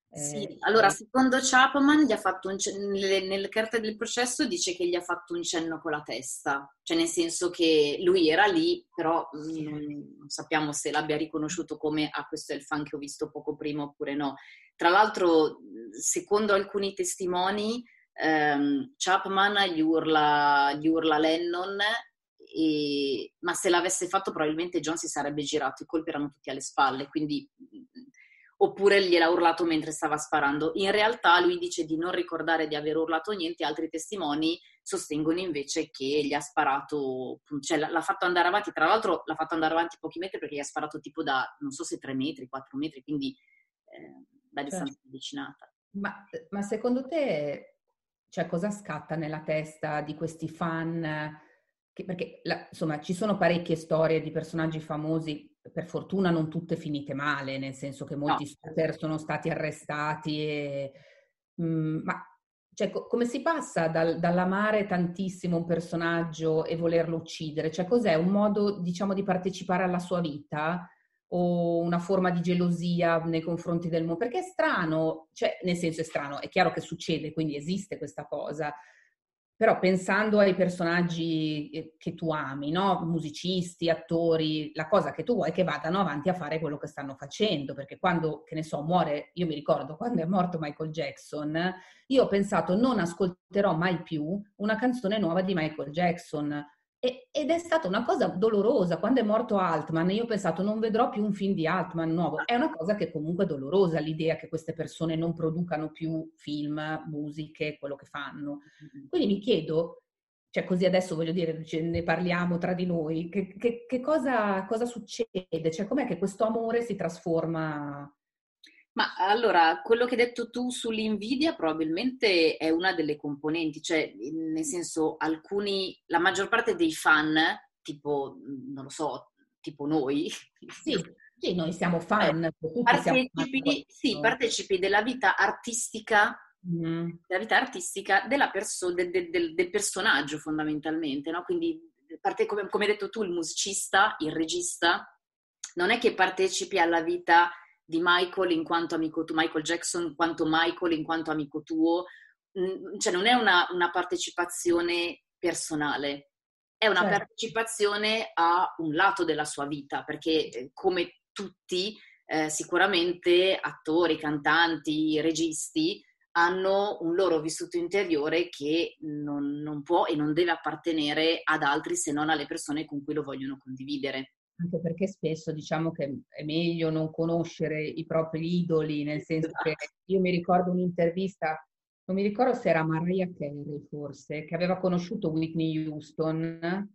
Sì, allora secondo Chapman gli ha fatto nelle carte del processo dice che gli ha fatto un cenno con la testa, cioè nel senso che lui era lì, però non sappiamo se l'abbia riconosciuto come questo è il fan che ho visto poco prima oppure no. Tra l'altro secondo alcuni testimoni Chapman gli urla Lennon, ma se l'avesse fatto probabilmente John si sarebbe girato, i colpi erano tutti alle spalle, quindi oppure gliel'ha urlato mentre stava sparando. In realtà lui dice di non ricordare di aver urlato niente, altri testimoni sostengono invece che gli ha sparato, cioè l'ha fatto andare avanti, tra l'altro l'ha fatto andare avanti pochi metri, perché gli ha sparato tipo da, non so se 3 metri, 4 metri, quindi da distanza avvicinata. Ma secondo te, cioè, cosa scatta nella testa di questi fan? Perché insomma ci sono parecchie storie di personaggi famosi, per fortuna non tutte finite male, nel senso che molti super sono stati arrestati, ma cioè, come si passa dall'amare tantissimo un personaggio e volerlo uccidere? Cioè cos'è? Un modo, diciamo, di partecipare alla sua vita? o una forma di gelosia nei confronti del mondo, perché è strano, cioè nel senso è strano, è chiaro che succede, quindi esiste questa cosa, però pensando ai personaggi che tu ami, no? Musicisti, attori, la cosa che tu vuoi è che vadano avanti a fare quello che stanno facendo, perché quando, che ne so, muore, io mi ricordo quando è morto Michael Jackson, io ho pensato non ascolterò mai più una canzone nuova di Michael Jackson, ed è stata una cosa dolorosa. Quando è morto Altman io ho pensato non vedrò più un film di Altman nuovo. È una cosa che comunque è dolorosa, l'idea che queste persone non producano più film, musiche, quello che fanno. Quindi mi chiedo, cioè così adesso voglio dire, ne parliamo tra di noi, che cosa succede? Cioè com'è che questo amore si trasforma? Ma allora, quello che hai detto tu sull'invidia probabilmente è una delle componenti, cioè nel senso la maggior parte dei fan, tipo, non lo so, tipo noi. Sì, noi siamo fan. Partecipi della vita artistica, della del personaggio fondamentalmente, no? Quindi, come hai detto tu, il musicista, il regista, non è che partecipi alla vita di Michael in quanto amico tuo, Michael Jackson quanto Michael in quanto amico tuo, cioè non è una partecipazione personale, è una partecipazione a un lato della sua vita, perché come tutti sicuramente attori, cantanti, registi hanno un loro vissuto interiore che non può e non deve appartenere ad altri se non alle persone con cui lo vogliono condividere. Anche perché spesso diciamo che è meglio non conoscere i propri idoli, nel senso che io mi ricordo un'intervista, non mi ricordo se era Mariah Carey forse, che aveva conosciuto Whitney Houston,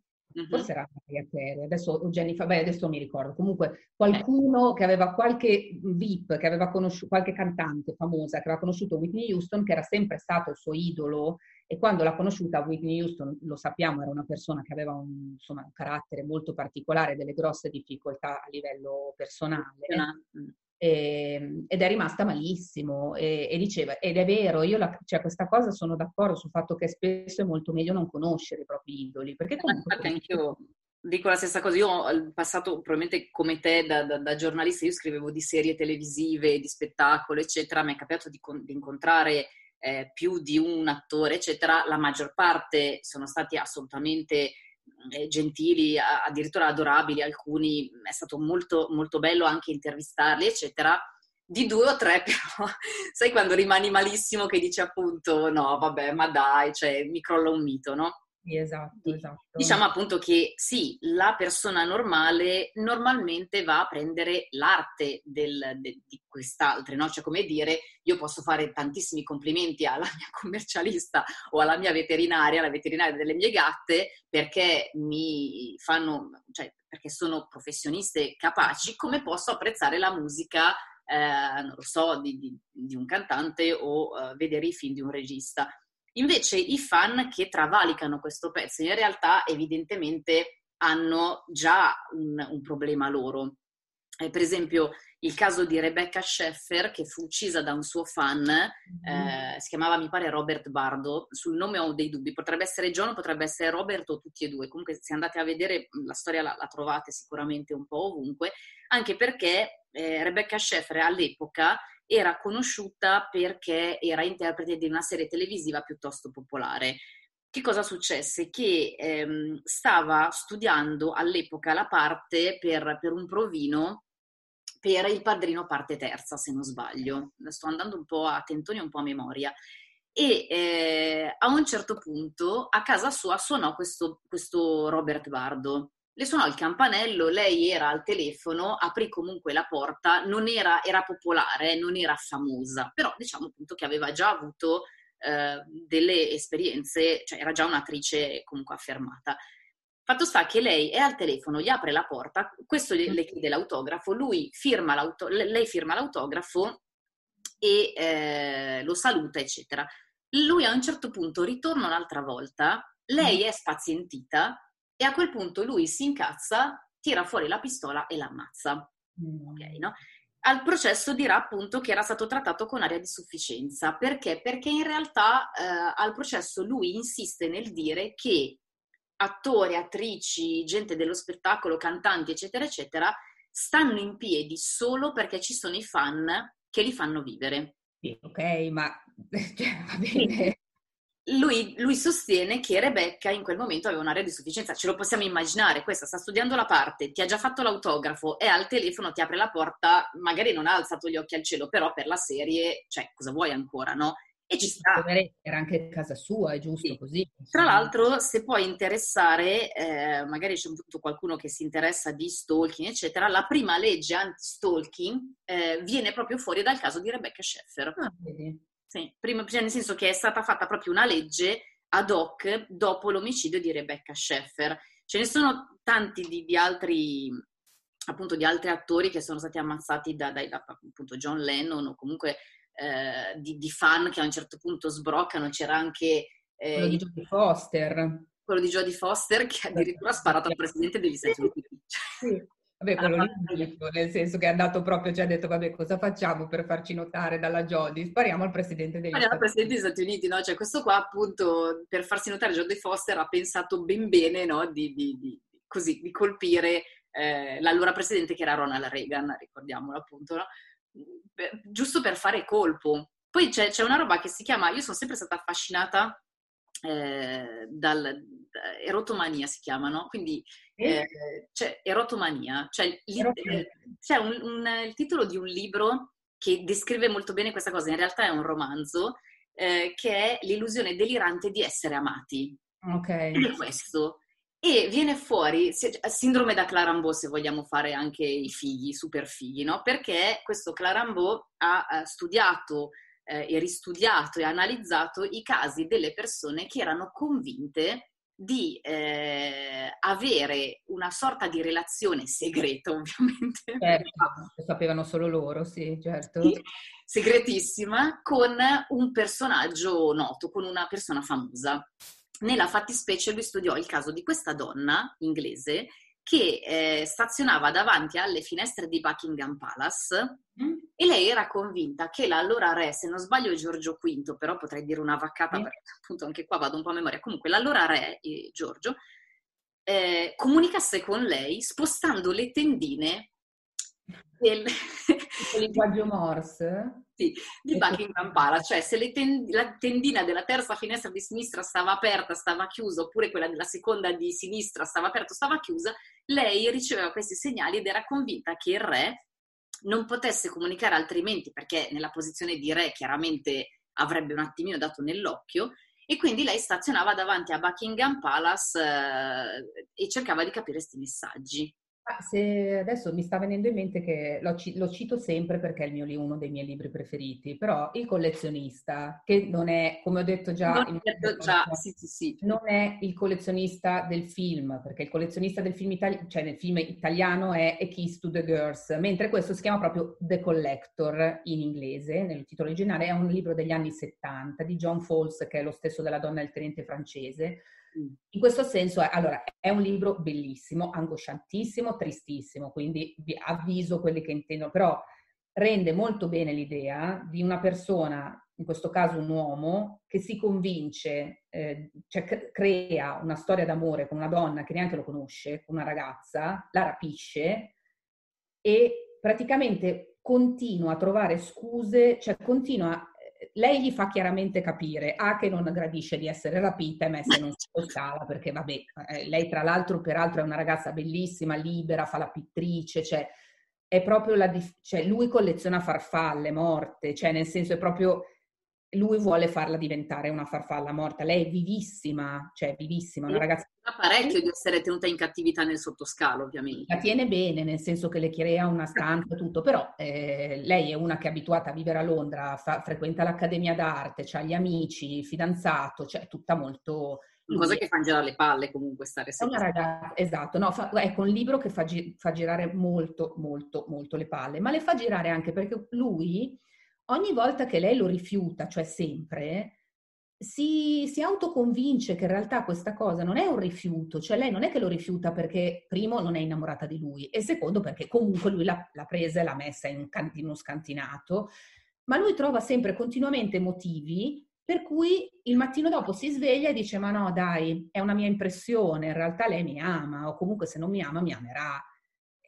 forse era Mariah Carey, adesso mi ricordo, comunque qualcuno che aveva qualche VIP, che aveva conosciuto qualche cantante famosa, che aveva conosciuto Whitney Houston, che era sempre stato il suo idolo, e quando l'ha conosciuta Whitney Houston, lo sappiamo, era una persona che aveva un carattere molto particolare, delle grosse difficoltà a livello personale, ed è rimasta malissimo, e diceva, ed è vero, cioè questa cosa sono d'accordo sul fatto che spesso è molto meglio non conoscere i propri idoli, perché comunque... Anch'io dico la stessa cosa, io in passato probabilmente come te da giornalista io scrivevo di serie televisive, di spettacolo, eccetera, mi è capitato di incontrare... più di un attore, eccetera, la maggior parte sono stati assolutamente gentili, addirittura adorabili, alcuni è stato molto, molto bello anche intervistarli, eccetera. Di due o tre però, sai quando rimani malissimo che dici appunto no, vabbè, ma dai, cioè mi crolla un mito, no? Esatto. Diciamo appunto che sì, la persona normale normalmente va a prendere l'arte di quest'altro, no? Cioè come dire, io posso fare tantissimi complimenti alla mia commercialista o alla mia veterinaria, alla veterinaria delle mie gatte, perché perché sono professioniste capaci, come posso apprezzare la musica, non lo so, di un cantante o vedere i film di un regista. Invece i fan che travalicano questo pezzo in realtà evidentemente hanno già un problema loro. Per esempio il caso di Rebecca Schaeffer, che fu uccisa da un suo fan, si chiamava mi pare Robert Bardo, sul nome ho dei dubbi, potrebbe essere John, potrebbe essere Robert o tutti e due, comunque se andate a vedere la storia la trovate sicuramente un po' ovunque, anche perché Rebecca Schaeffer all'epoca era conosciuta perché era interprete di una serie televisiva piuttosto popolare. Che cosa successe? Che stava studiando all'epoca la parte per un provino per Il Padrino parte terza, se non sbaglio. Sto andando un po' a tentoni, un po' a memoria. E a un certo punto a casa sua suonò questo Robert Bardo. Le suonò il campanello, lei era al telefono, aprì comunque la porta, era popolare, non era famosa, però diciamo appunto che aveva già avuto delle esperienze, cioè era già un'attrice comunque affermata. Fatto sta che lei è al telefono, gli apre la porta, questo le chiede l'autografo, lei firma l'autografo e lo saluta, eccetera. Lui a un certo punto ritorna un'altra volta, lei è spazientita, e a quel punto lui si incazza, tira fuori la pistola e l'ammazza. Okay, no? Al processo dirà appunto che era stato trattato con aria di sufficienza. Perché? Perché in realtà al processo lui insiste nel dire che attori, attrici, gente dello spettacolo, cantanti, eccetera, eccetera, stanno in piedi solo perché ci sono i fan che li fanno vivere. Sì, ok, ma va bene. Lui sostiene che Rebecca in quel momento aveva un'area di sufficienza, ce lo possiamo immaginare, questa sta studiando la parte, ti ha già fatto l'autografo, è al telefono, ti apre la porta, magari non ha alzato gli occhi al cielo, però per la serie, cioè, cosa vuoi ancora, no? E ci sta. Era anche casa sua, è giusto, sì. Così. Tra l'altro, se puoi interessare, magari c'è qualcuno che si interessa di stalking, eccetera, la prima legge anti-stalking viene proprio fuori dal caso di Rebecca Schaeffer. Ah, vedi. Sì, nel senso che è stata fatta proprio una legge ad hoc dopo l'omicidio di Rebecca Schaeffer. Ce ne sono tanti di altri attori che sono stati ammazzati da appunto John Lennon o comunque di fan che a un certo punto sbroccano. C'era anche quello di Jodie Foster che addirittura ha sparato al presidente degli Stati Uniti. Sì. Vabbè, quello lì, nel senso che è andato proprio, ci ha detto, vabbè, cosa facciamo per farci notare dalla Jodie? Spariamo al presidente degli Stati Uniti. No? Cioè, questo qua, appunto, per farsi notare Jodie Foster ha pensato ben bene, no? di colpire l'allora presidente, che era Ronald Reagan, ricordiamolo, appunto, no? Giusto per fare colpo. Poi c'è una roba che si chiama, io sono sempre stata affascinata erotomania si chiama, no? Quindi c'è erotomania, c'è il titolo di un libro che descrive molto bene questa cosa, in realtà è un romanzo che è l'illusione delirante di essere amati. Ok. E questo, e viene fuori sindrome da Clémenceau, se vogliamo fare anche i figli, super figli, no? Perché questo Clémenceau ha studiato e ristudiato e analizzato i casi delle persone che erano convinte di avere una sorta di relazione segreta, ovviamente. Lo sapevano solo loro, sì, certo. Sì, segretissima, con un personaggio noto, con una persona famosa. Nella fattispecie lui studiò il caso di questa donna inglese che stazionava davanti alle finestre di Buckingham Palace e lei era convinta che l'allora re, se non sbaglio Giorgio V, però potrei dire una vaccata perché appunto anche qua vado un po' a memoria, comunque l'allora re Giorgio comunicasse con lei spostando le tendine del linguaggio Morse, sì, di Buckingham Palace, cioè se la tendina della terza finestra di sinistra stava aperta, stava chiusa, oppure quella della seconda di sinistra stava aperta, stava chiusa, lei riceveva questi segnali ed era convinta che il re non potesse comunicare altrimenti, perché nella posizione di re chiaramente avrebbe un attimino dato nell'occhio, e quindi lei stazionava davanti a Buckingham Palace e cercava di capire questi messaggi. Ah, se adesso mi sta venendo in mente che lo cito sempre perché è uno dei miei libri preferiti, però Il collezionista, che non è, come ho detto già, non è il collezionista del film, perché il collezionista del film italiano è A Kiss to the Girls, mentre questo si chiama proprio The Collector in inglese, nel titolo originale. È un libro degli anni 70 di John Fawkes, che è lo stesso della donna e il tenente francese. In questo senso è un libro bellissimo, angosciantissimo, tristissimo, quindi vi avviso quelli che intendono, però rende molto bene l'idea di una persona, in questo caso un uomo, che si convince, crea una storia d'amore con una donna che neanche lo conosce, con una ragazza, la rapisce e praticamente continua a trovare scuse, lei gli fa chiaramente capire che non gradisce di essere rapita e messa in un scala, perché vabbè, lei tra l'altro è una ragazza bellissima, libera, fa la pittrice, è proprio lui colleziona farfalle morte, nel senso è proprio lui vuole farla diventare una farfalla morta. Lei è vivissima, una ragazza parecchio di essere tenuta in cattività nel sottoscala, ovviamente. La tiene bene, nel senso che le crea una stanza, tutto, però lei è una che è abituata a vivere a Londra, frequenta l'Accademia d'Arte, ha gli amici, il fidanzato, tutta molto... Una cosa che fa girare le palle comunque stare sempre. Una ragazza, esatto, no, ecco un libro che fa girare molto, molto, molto le palle, ma le fa girare anche perché lui, ogni volta che lei lo rifiuta, sempre... Si autoconvince che in realtà questa cosa non è un rifiuto, lei non è che lo rifiuta perché primo non è innamorata di lui e secondo perché comunque lui l'ha presa e l'ha messa in uno scantinato, ma lui trova sempre continuamente motivi per cui il mattino dopo si sveglia e dice ma no dai, è una mia impressione, in realtà lei mi ama o comunque se non mi ama mi amerà.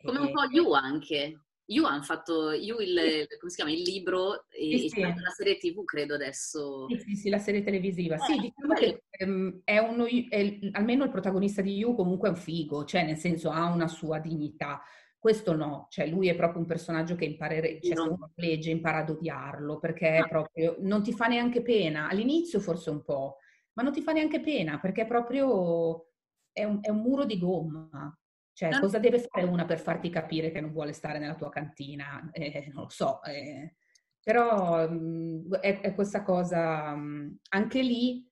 Come un po' You anche. You hanno fatto, You il, come si chiama, il libro e sì, sì. La serie TV credo adesso. Sì, sì, sì, la serie televisiva. Sì, diciamo che almeno il protagonista di You comunque è un figo, cioè nel senso ha una sua dignità. Questo no, cioè lui è proprio un personaggio che imparere, cioè se uno legge impara ad odiarlo, perché è proprio, non ti fa neanche pena, all'inizio forse un po', ma non ti fa neanche pena, perché è proprio, è un muro di gomma. Cioè, cosa deve fare una per farti capire che non vuole stare nella tua cantina? Non lo so. Però è questa cosa... Anche lì,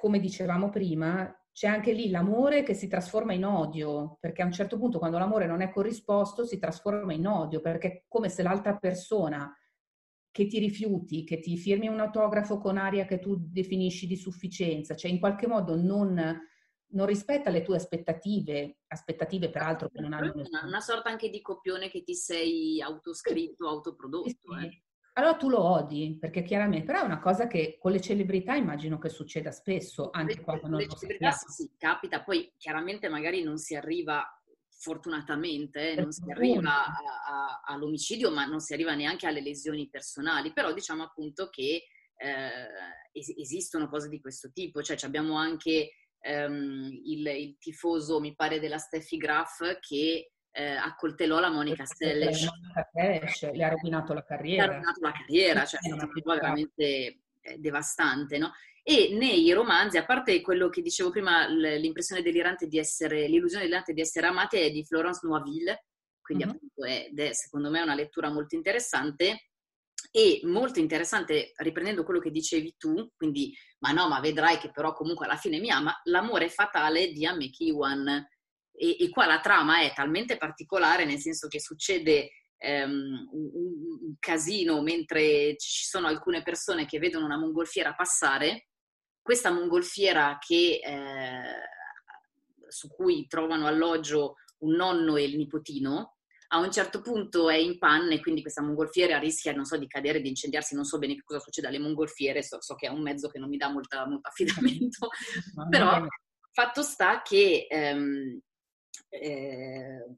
come dicevamo prima, c'è anche lì l'amore che si trasforma in odio, perché a un certo punto quando l'amore non è corrisposto si trasforma in odio, perché è come se l'altra persona che ti rifiuti, che ti firmi un autografo con aria che tu definisci di sufficienza, cioè in qualche modo non rispetta le tue aspettative peraltro che non hanno una sorta anche di copione che ti sei autoscritto, autoprodotto. Sì. Allora tu lo odi, perché chiaramente, però è una cosa che con le celebrità immagino che succeda spesso, anche quando non lo sappiamo. Le celebrità sì, capita, poi chiaramente magari non si arriva, fortunatamente, non si arriva all'omicidio, ma non si arriva neanche alle lesioni personali, però diciamo appunto che esistono cose di questo tipo, cioè abbiamo anche... il tifoso, mi pare, della Steffi Graf che accoltellò la Monica Seles, le ha rovinato la carriera. Le ha rovinato la carriera, cioè è una cosa veramente devastante, no? E nei romanzi, a parte quello che dicevo prima, l'illusione delirante di essere amati è di Florence Noiville, quindi appunto è secondo me una lettura molto interessante. E molto interessante, riprendendo quello che dicevi tu, quindi ma no, ma vedrai che però comunque alla fine mi ama, L'amore fatale di Anne McEwan. E qua la trama è talmente particolare, nel senso che succede un casino mentre ci sono alcune persone che vedono una mongolfiera passare, questa mongolfiera che su cui trovano alloggio un nonno e il nipotino. A un certo punto è in panne, quindi questa mongolfiera rischia, non so, di cadere, di incendiarsi, non so bene che cosa succede alle mongolfiere, so che è un mezzo che non mi dà molto affidamento, però fatto sta che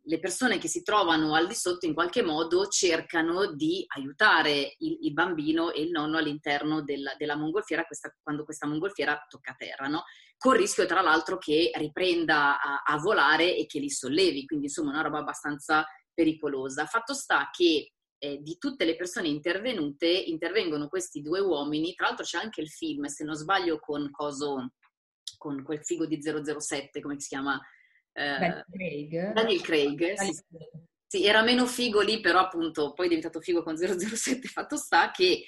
le persone che si trovano al di sotto in qualche modo cercano di aiutare il bambino e il nonno all'interno della mongolfiera quando questa mongolfiera tocca terra, no? Con il rischio tra l'altro che riprenda a volare e che li sollevi, quindi insomma una roba abbastanza... pericolosa. Fatto sta che di tutte le persone intervenute intervengono questi due uomini, tra l'altro c'è anche il film, se non sbaglio, con quel figo di 007, come si chiama? Daniel Craig. Sì, era meno figo lì, però appunto poi è diventato figo con 007. Fatto sta che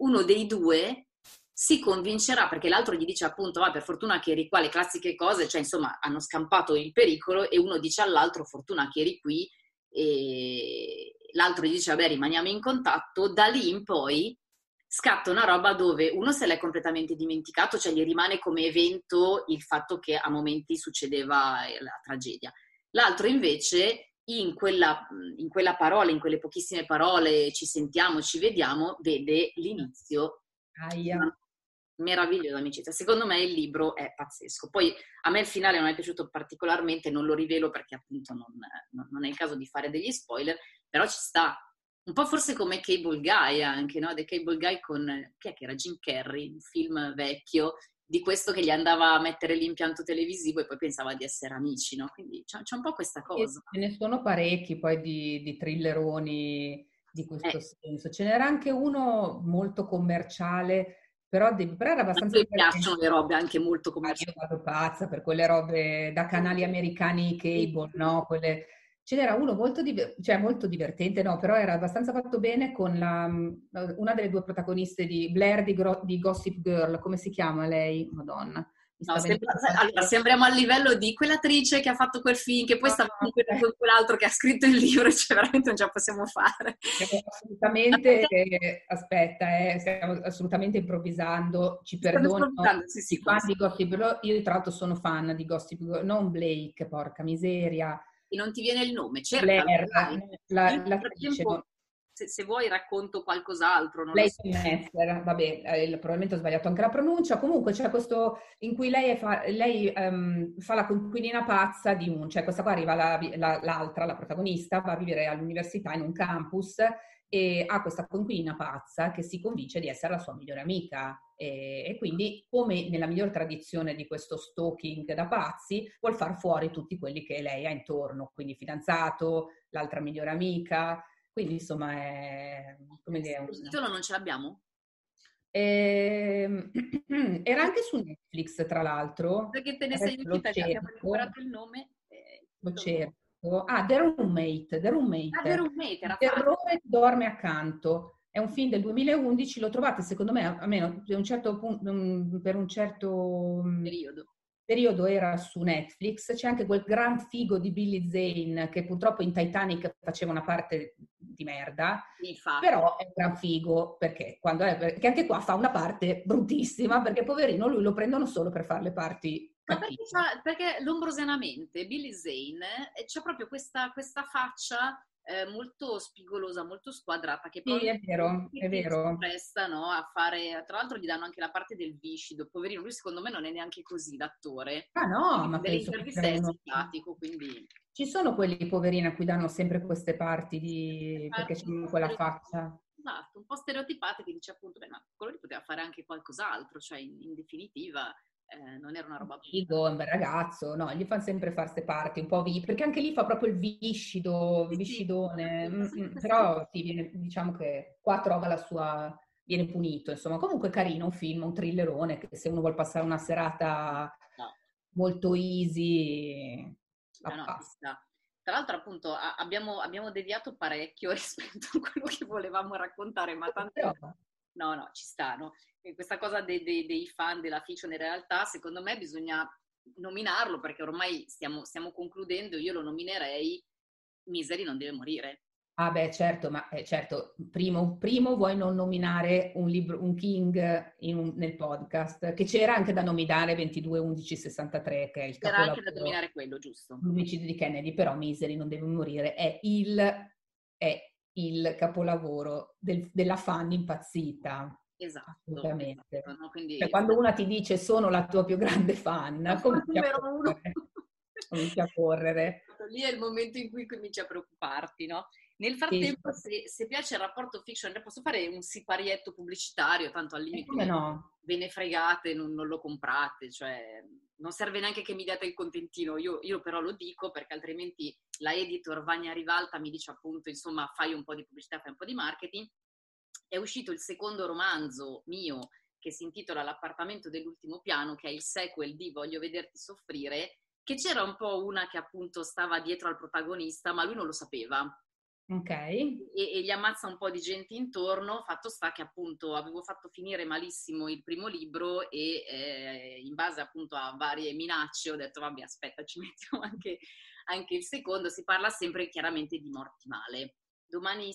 uno dei due si convincerà, perché l'altro gli dice appunto per fortuna che eri qua, le classiche cose, cioè insomma hanno scampato il pericolo, e uno dice all'altro fortuna che eri qui, e l'altro gli dice vabbè rimaniamo in contatto. Da lì in poi scatta una roba dove uno se l'è completamente dimenticato, cioè gli rimane come evento il fatto che a momenti succedeva la tragedia, l'altro invece in quelle pochissime parole ci sentiamo, ci vediamo, vede l'inizio. Meravigliosa amicizia. Secondo me il libro è pazzesco. Poi a me il finale non è piaciuto particolarmente, non lo rivelo perché appunto non è il caso di fare degli spoiler, però ci sta un po' forse come Cable Guy anche, no? The Cable Guy con chi è che era? Jim Carrey, un film vecchio di questo che gli andava a mettere l'impianto televisivo e poi pensava di essere amici, no? Quindi c'è un po' questa cosa. Ce ne sono parecchi poi di thrilleroni di questo senso. Ce n'era anche uno molto commerciale, però era abbastanza... Mi piacciono le robe anche molto commerciali. Io vado pazza per quelle robe da canali americani cable, no? Quelle... Ce n'era uno molto divertente, no? Però era abbastanza fatto bene con una delle due protagoniste di Blair di Gossip Girl, come si chiama lei? Madonna. No, allora, sembriamo al livello di quell'attrice che ha fatto quel film, che poi sta con quell'altro che ha scritto il libro, cioè veramente non ce la possiamo fare. Assolutamente, stiamo assolutamente improvvisando, ci perdono. Sì, di Gossip Girl. Io tra l'altro sono fan di Gossip Girl, non Blake, porca miseria. E non ti viene il nome, certo. Blair, l'attrice. se vuoi racconto qualcos'altro, non lei lo so. Messer, vabbè, probabilmente ho sbagliato anche la pronuncia, comunque c'è questo in cui lei fa la coinquilina pazza di un, cioè questa qua arriva l'altra, la protagonista, va a vivere all'università in un campus e ha questa coinquilina pazza che si convince di essere la sua migliore amica e quindi, come nella miglior tradizione di questo stalking da pazzi, vuol far fuori tutti quelli che lei ha intorno, quindi fidanzato, l'altra migliore amica. Quindi, insomma, è... come dire, il titolo non ce l'abbiamo? Era anche su Netflix, tra l'altro. Perché te ne sei uscita, abbiamo recuperato il nome. Lo cerco. Ah, The Roommate. The Roommate. Ah, The Roommate, era fatto. Terrore dorme accanto. È un film del 2011, lo trovate, secondo me, almeno per un certo punto, per un certo periodo era su Netflix. C'è anche quel gran figo di Billy Zane che purtroppo in Titanic faceva una parte di merda, infatti. Però è un gran figo perché anche qua fa una parte bruttissima, perché poverino lui lo prendono solo per fare le parti. Ma perché l'ombrosenamente Billy Zane c'ha proprio questa faccia molto spigolosa, molto squadrata, che poi sì, è vero. Presta, no, a fare, tra l'altro gli danno anche la parte del viscido, poverino, lui secondo me non è neanche così d'attore. Ah no, ma delle interviste è simpatico, quindi... Ci sono quelli, poverina, a cui danno sempre queste parti perché c'è quella faccia. Esatto, un po' stereotipate, che dice appunto, ma quello lì poteva fare anche qualcos'altro, cioè in definitiva... non era una roba figo, un bel ragazzo, no, gli fanno sempre fare ste parti un po' perché anche lì fa proprio il viscido, sì, viscidone, però sì, viene, diciamo che qua trova la sua, viene punito, insomma. Comunque carino, un film, un thrillerone che se uno vuol passare una serata molto easy passa. Tra l'altro, appunto, abbiamo deviato parecchio rispetto a quello che volevamo raccontare, ma tante roba. No, ci stanno. E questa cosa dei fan della fiction, in realtà, secondo me bisogna nominarlo, perché ormai stiamo concludendo. Io lo nominerei Misery non deve morire. Ah beh, certo, ma certo, primo vuoi non nominare un libro, un King nel podcast, che c'era anche da nominare 22-11-63, che è il capolavoro. C'era anche da nominare quello, giusto. L'omicidio di Kennedy, però Misery non deve morire è il capolavoro della fan impazzita. Esatto, no? Quindi, cioè, quando una ti dice sono la tua più grande fan, cominci a correre. Lì è il momento in cui cominci a preoccuparti, no? Nel frattempo, se piace il rapporto fiction, posso fare un siparietto pubblicitario, tanto al limite no? Ve ne fregate, non lo comprate, cioè non serve neanche che mi diate il contentino, io però lo dico, perché altrimenti la editor Vania Rivalta mi dice appunto, insomma, fai un po' di pubblicità, fai un po' di marketing. È uscito il secondo romanzo mio, che si intitola L'appartamento dell'ultimo piano, che è il sequel di Voglio vederti soffrire, che c'era un po' una che appunto stava dietro al protagonista, ma lui non lo sapeva. Ok. E gli ammazza un po' di gente intorno. Fatto sta che appunto avevo fatto finire malissimo il primo libro e in base appunto a varie minacce ho detto vabbè, aspetta, ci mettiamo anche il secondo. Si parla sempre chiaramente di morti male. Domani è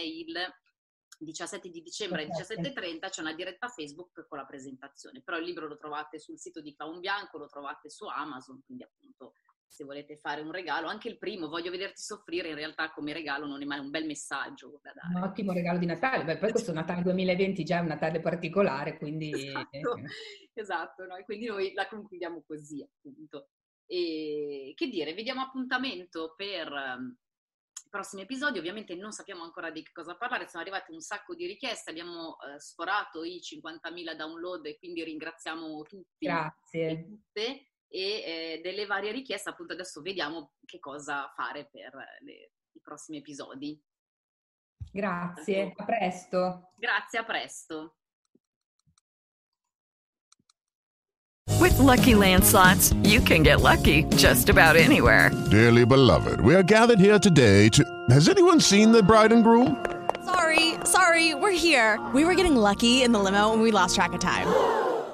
il 17 di dicembre, alle 17:30, c'è una diretta Facebook con la presentazione, però il libro lo trovate sul sito di Clown Bianco, lo trovate su Amazon, quindi appunto se volete fare un regalo, anche il primo, Voglio vederti soffrire, in realtà come regalo non è mai un bel messaggio da dare. Un ottimo regalo di Natale. Beh, poi questo Natale 2020 già è un Natale particolare, quindi... Esatto, no? E quindi noi la concludiamo così, appunto. E che dire, vi diamo appuntamento per... prossimi episodi. Ovviamente non sappiamo ancora di che cosa parlare, sono arrivate un sacco di richieste, abbiamo sforato i 50.000 download e quindi ringraziamo tutti. Grazie. E tutte, e delle varie richieste, appunto adesso vediamo che cosa fare per i prossimi episodi. Grazie, a presto. Grazie, a presto. With Lucky Land Slots, you can get lucky just about anywhere. Dearly beloved, we are gathered here today to... Has anyone seen the bride and groom? Sorry, we're here. We were getting lucky in the limo and we lost track of time.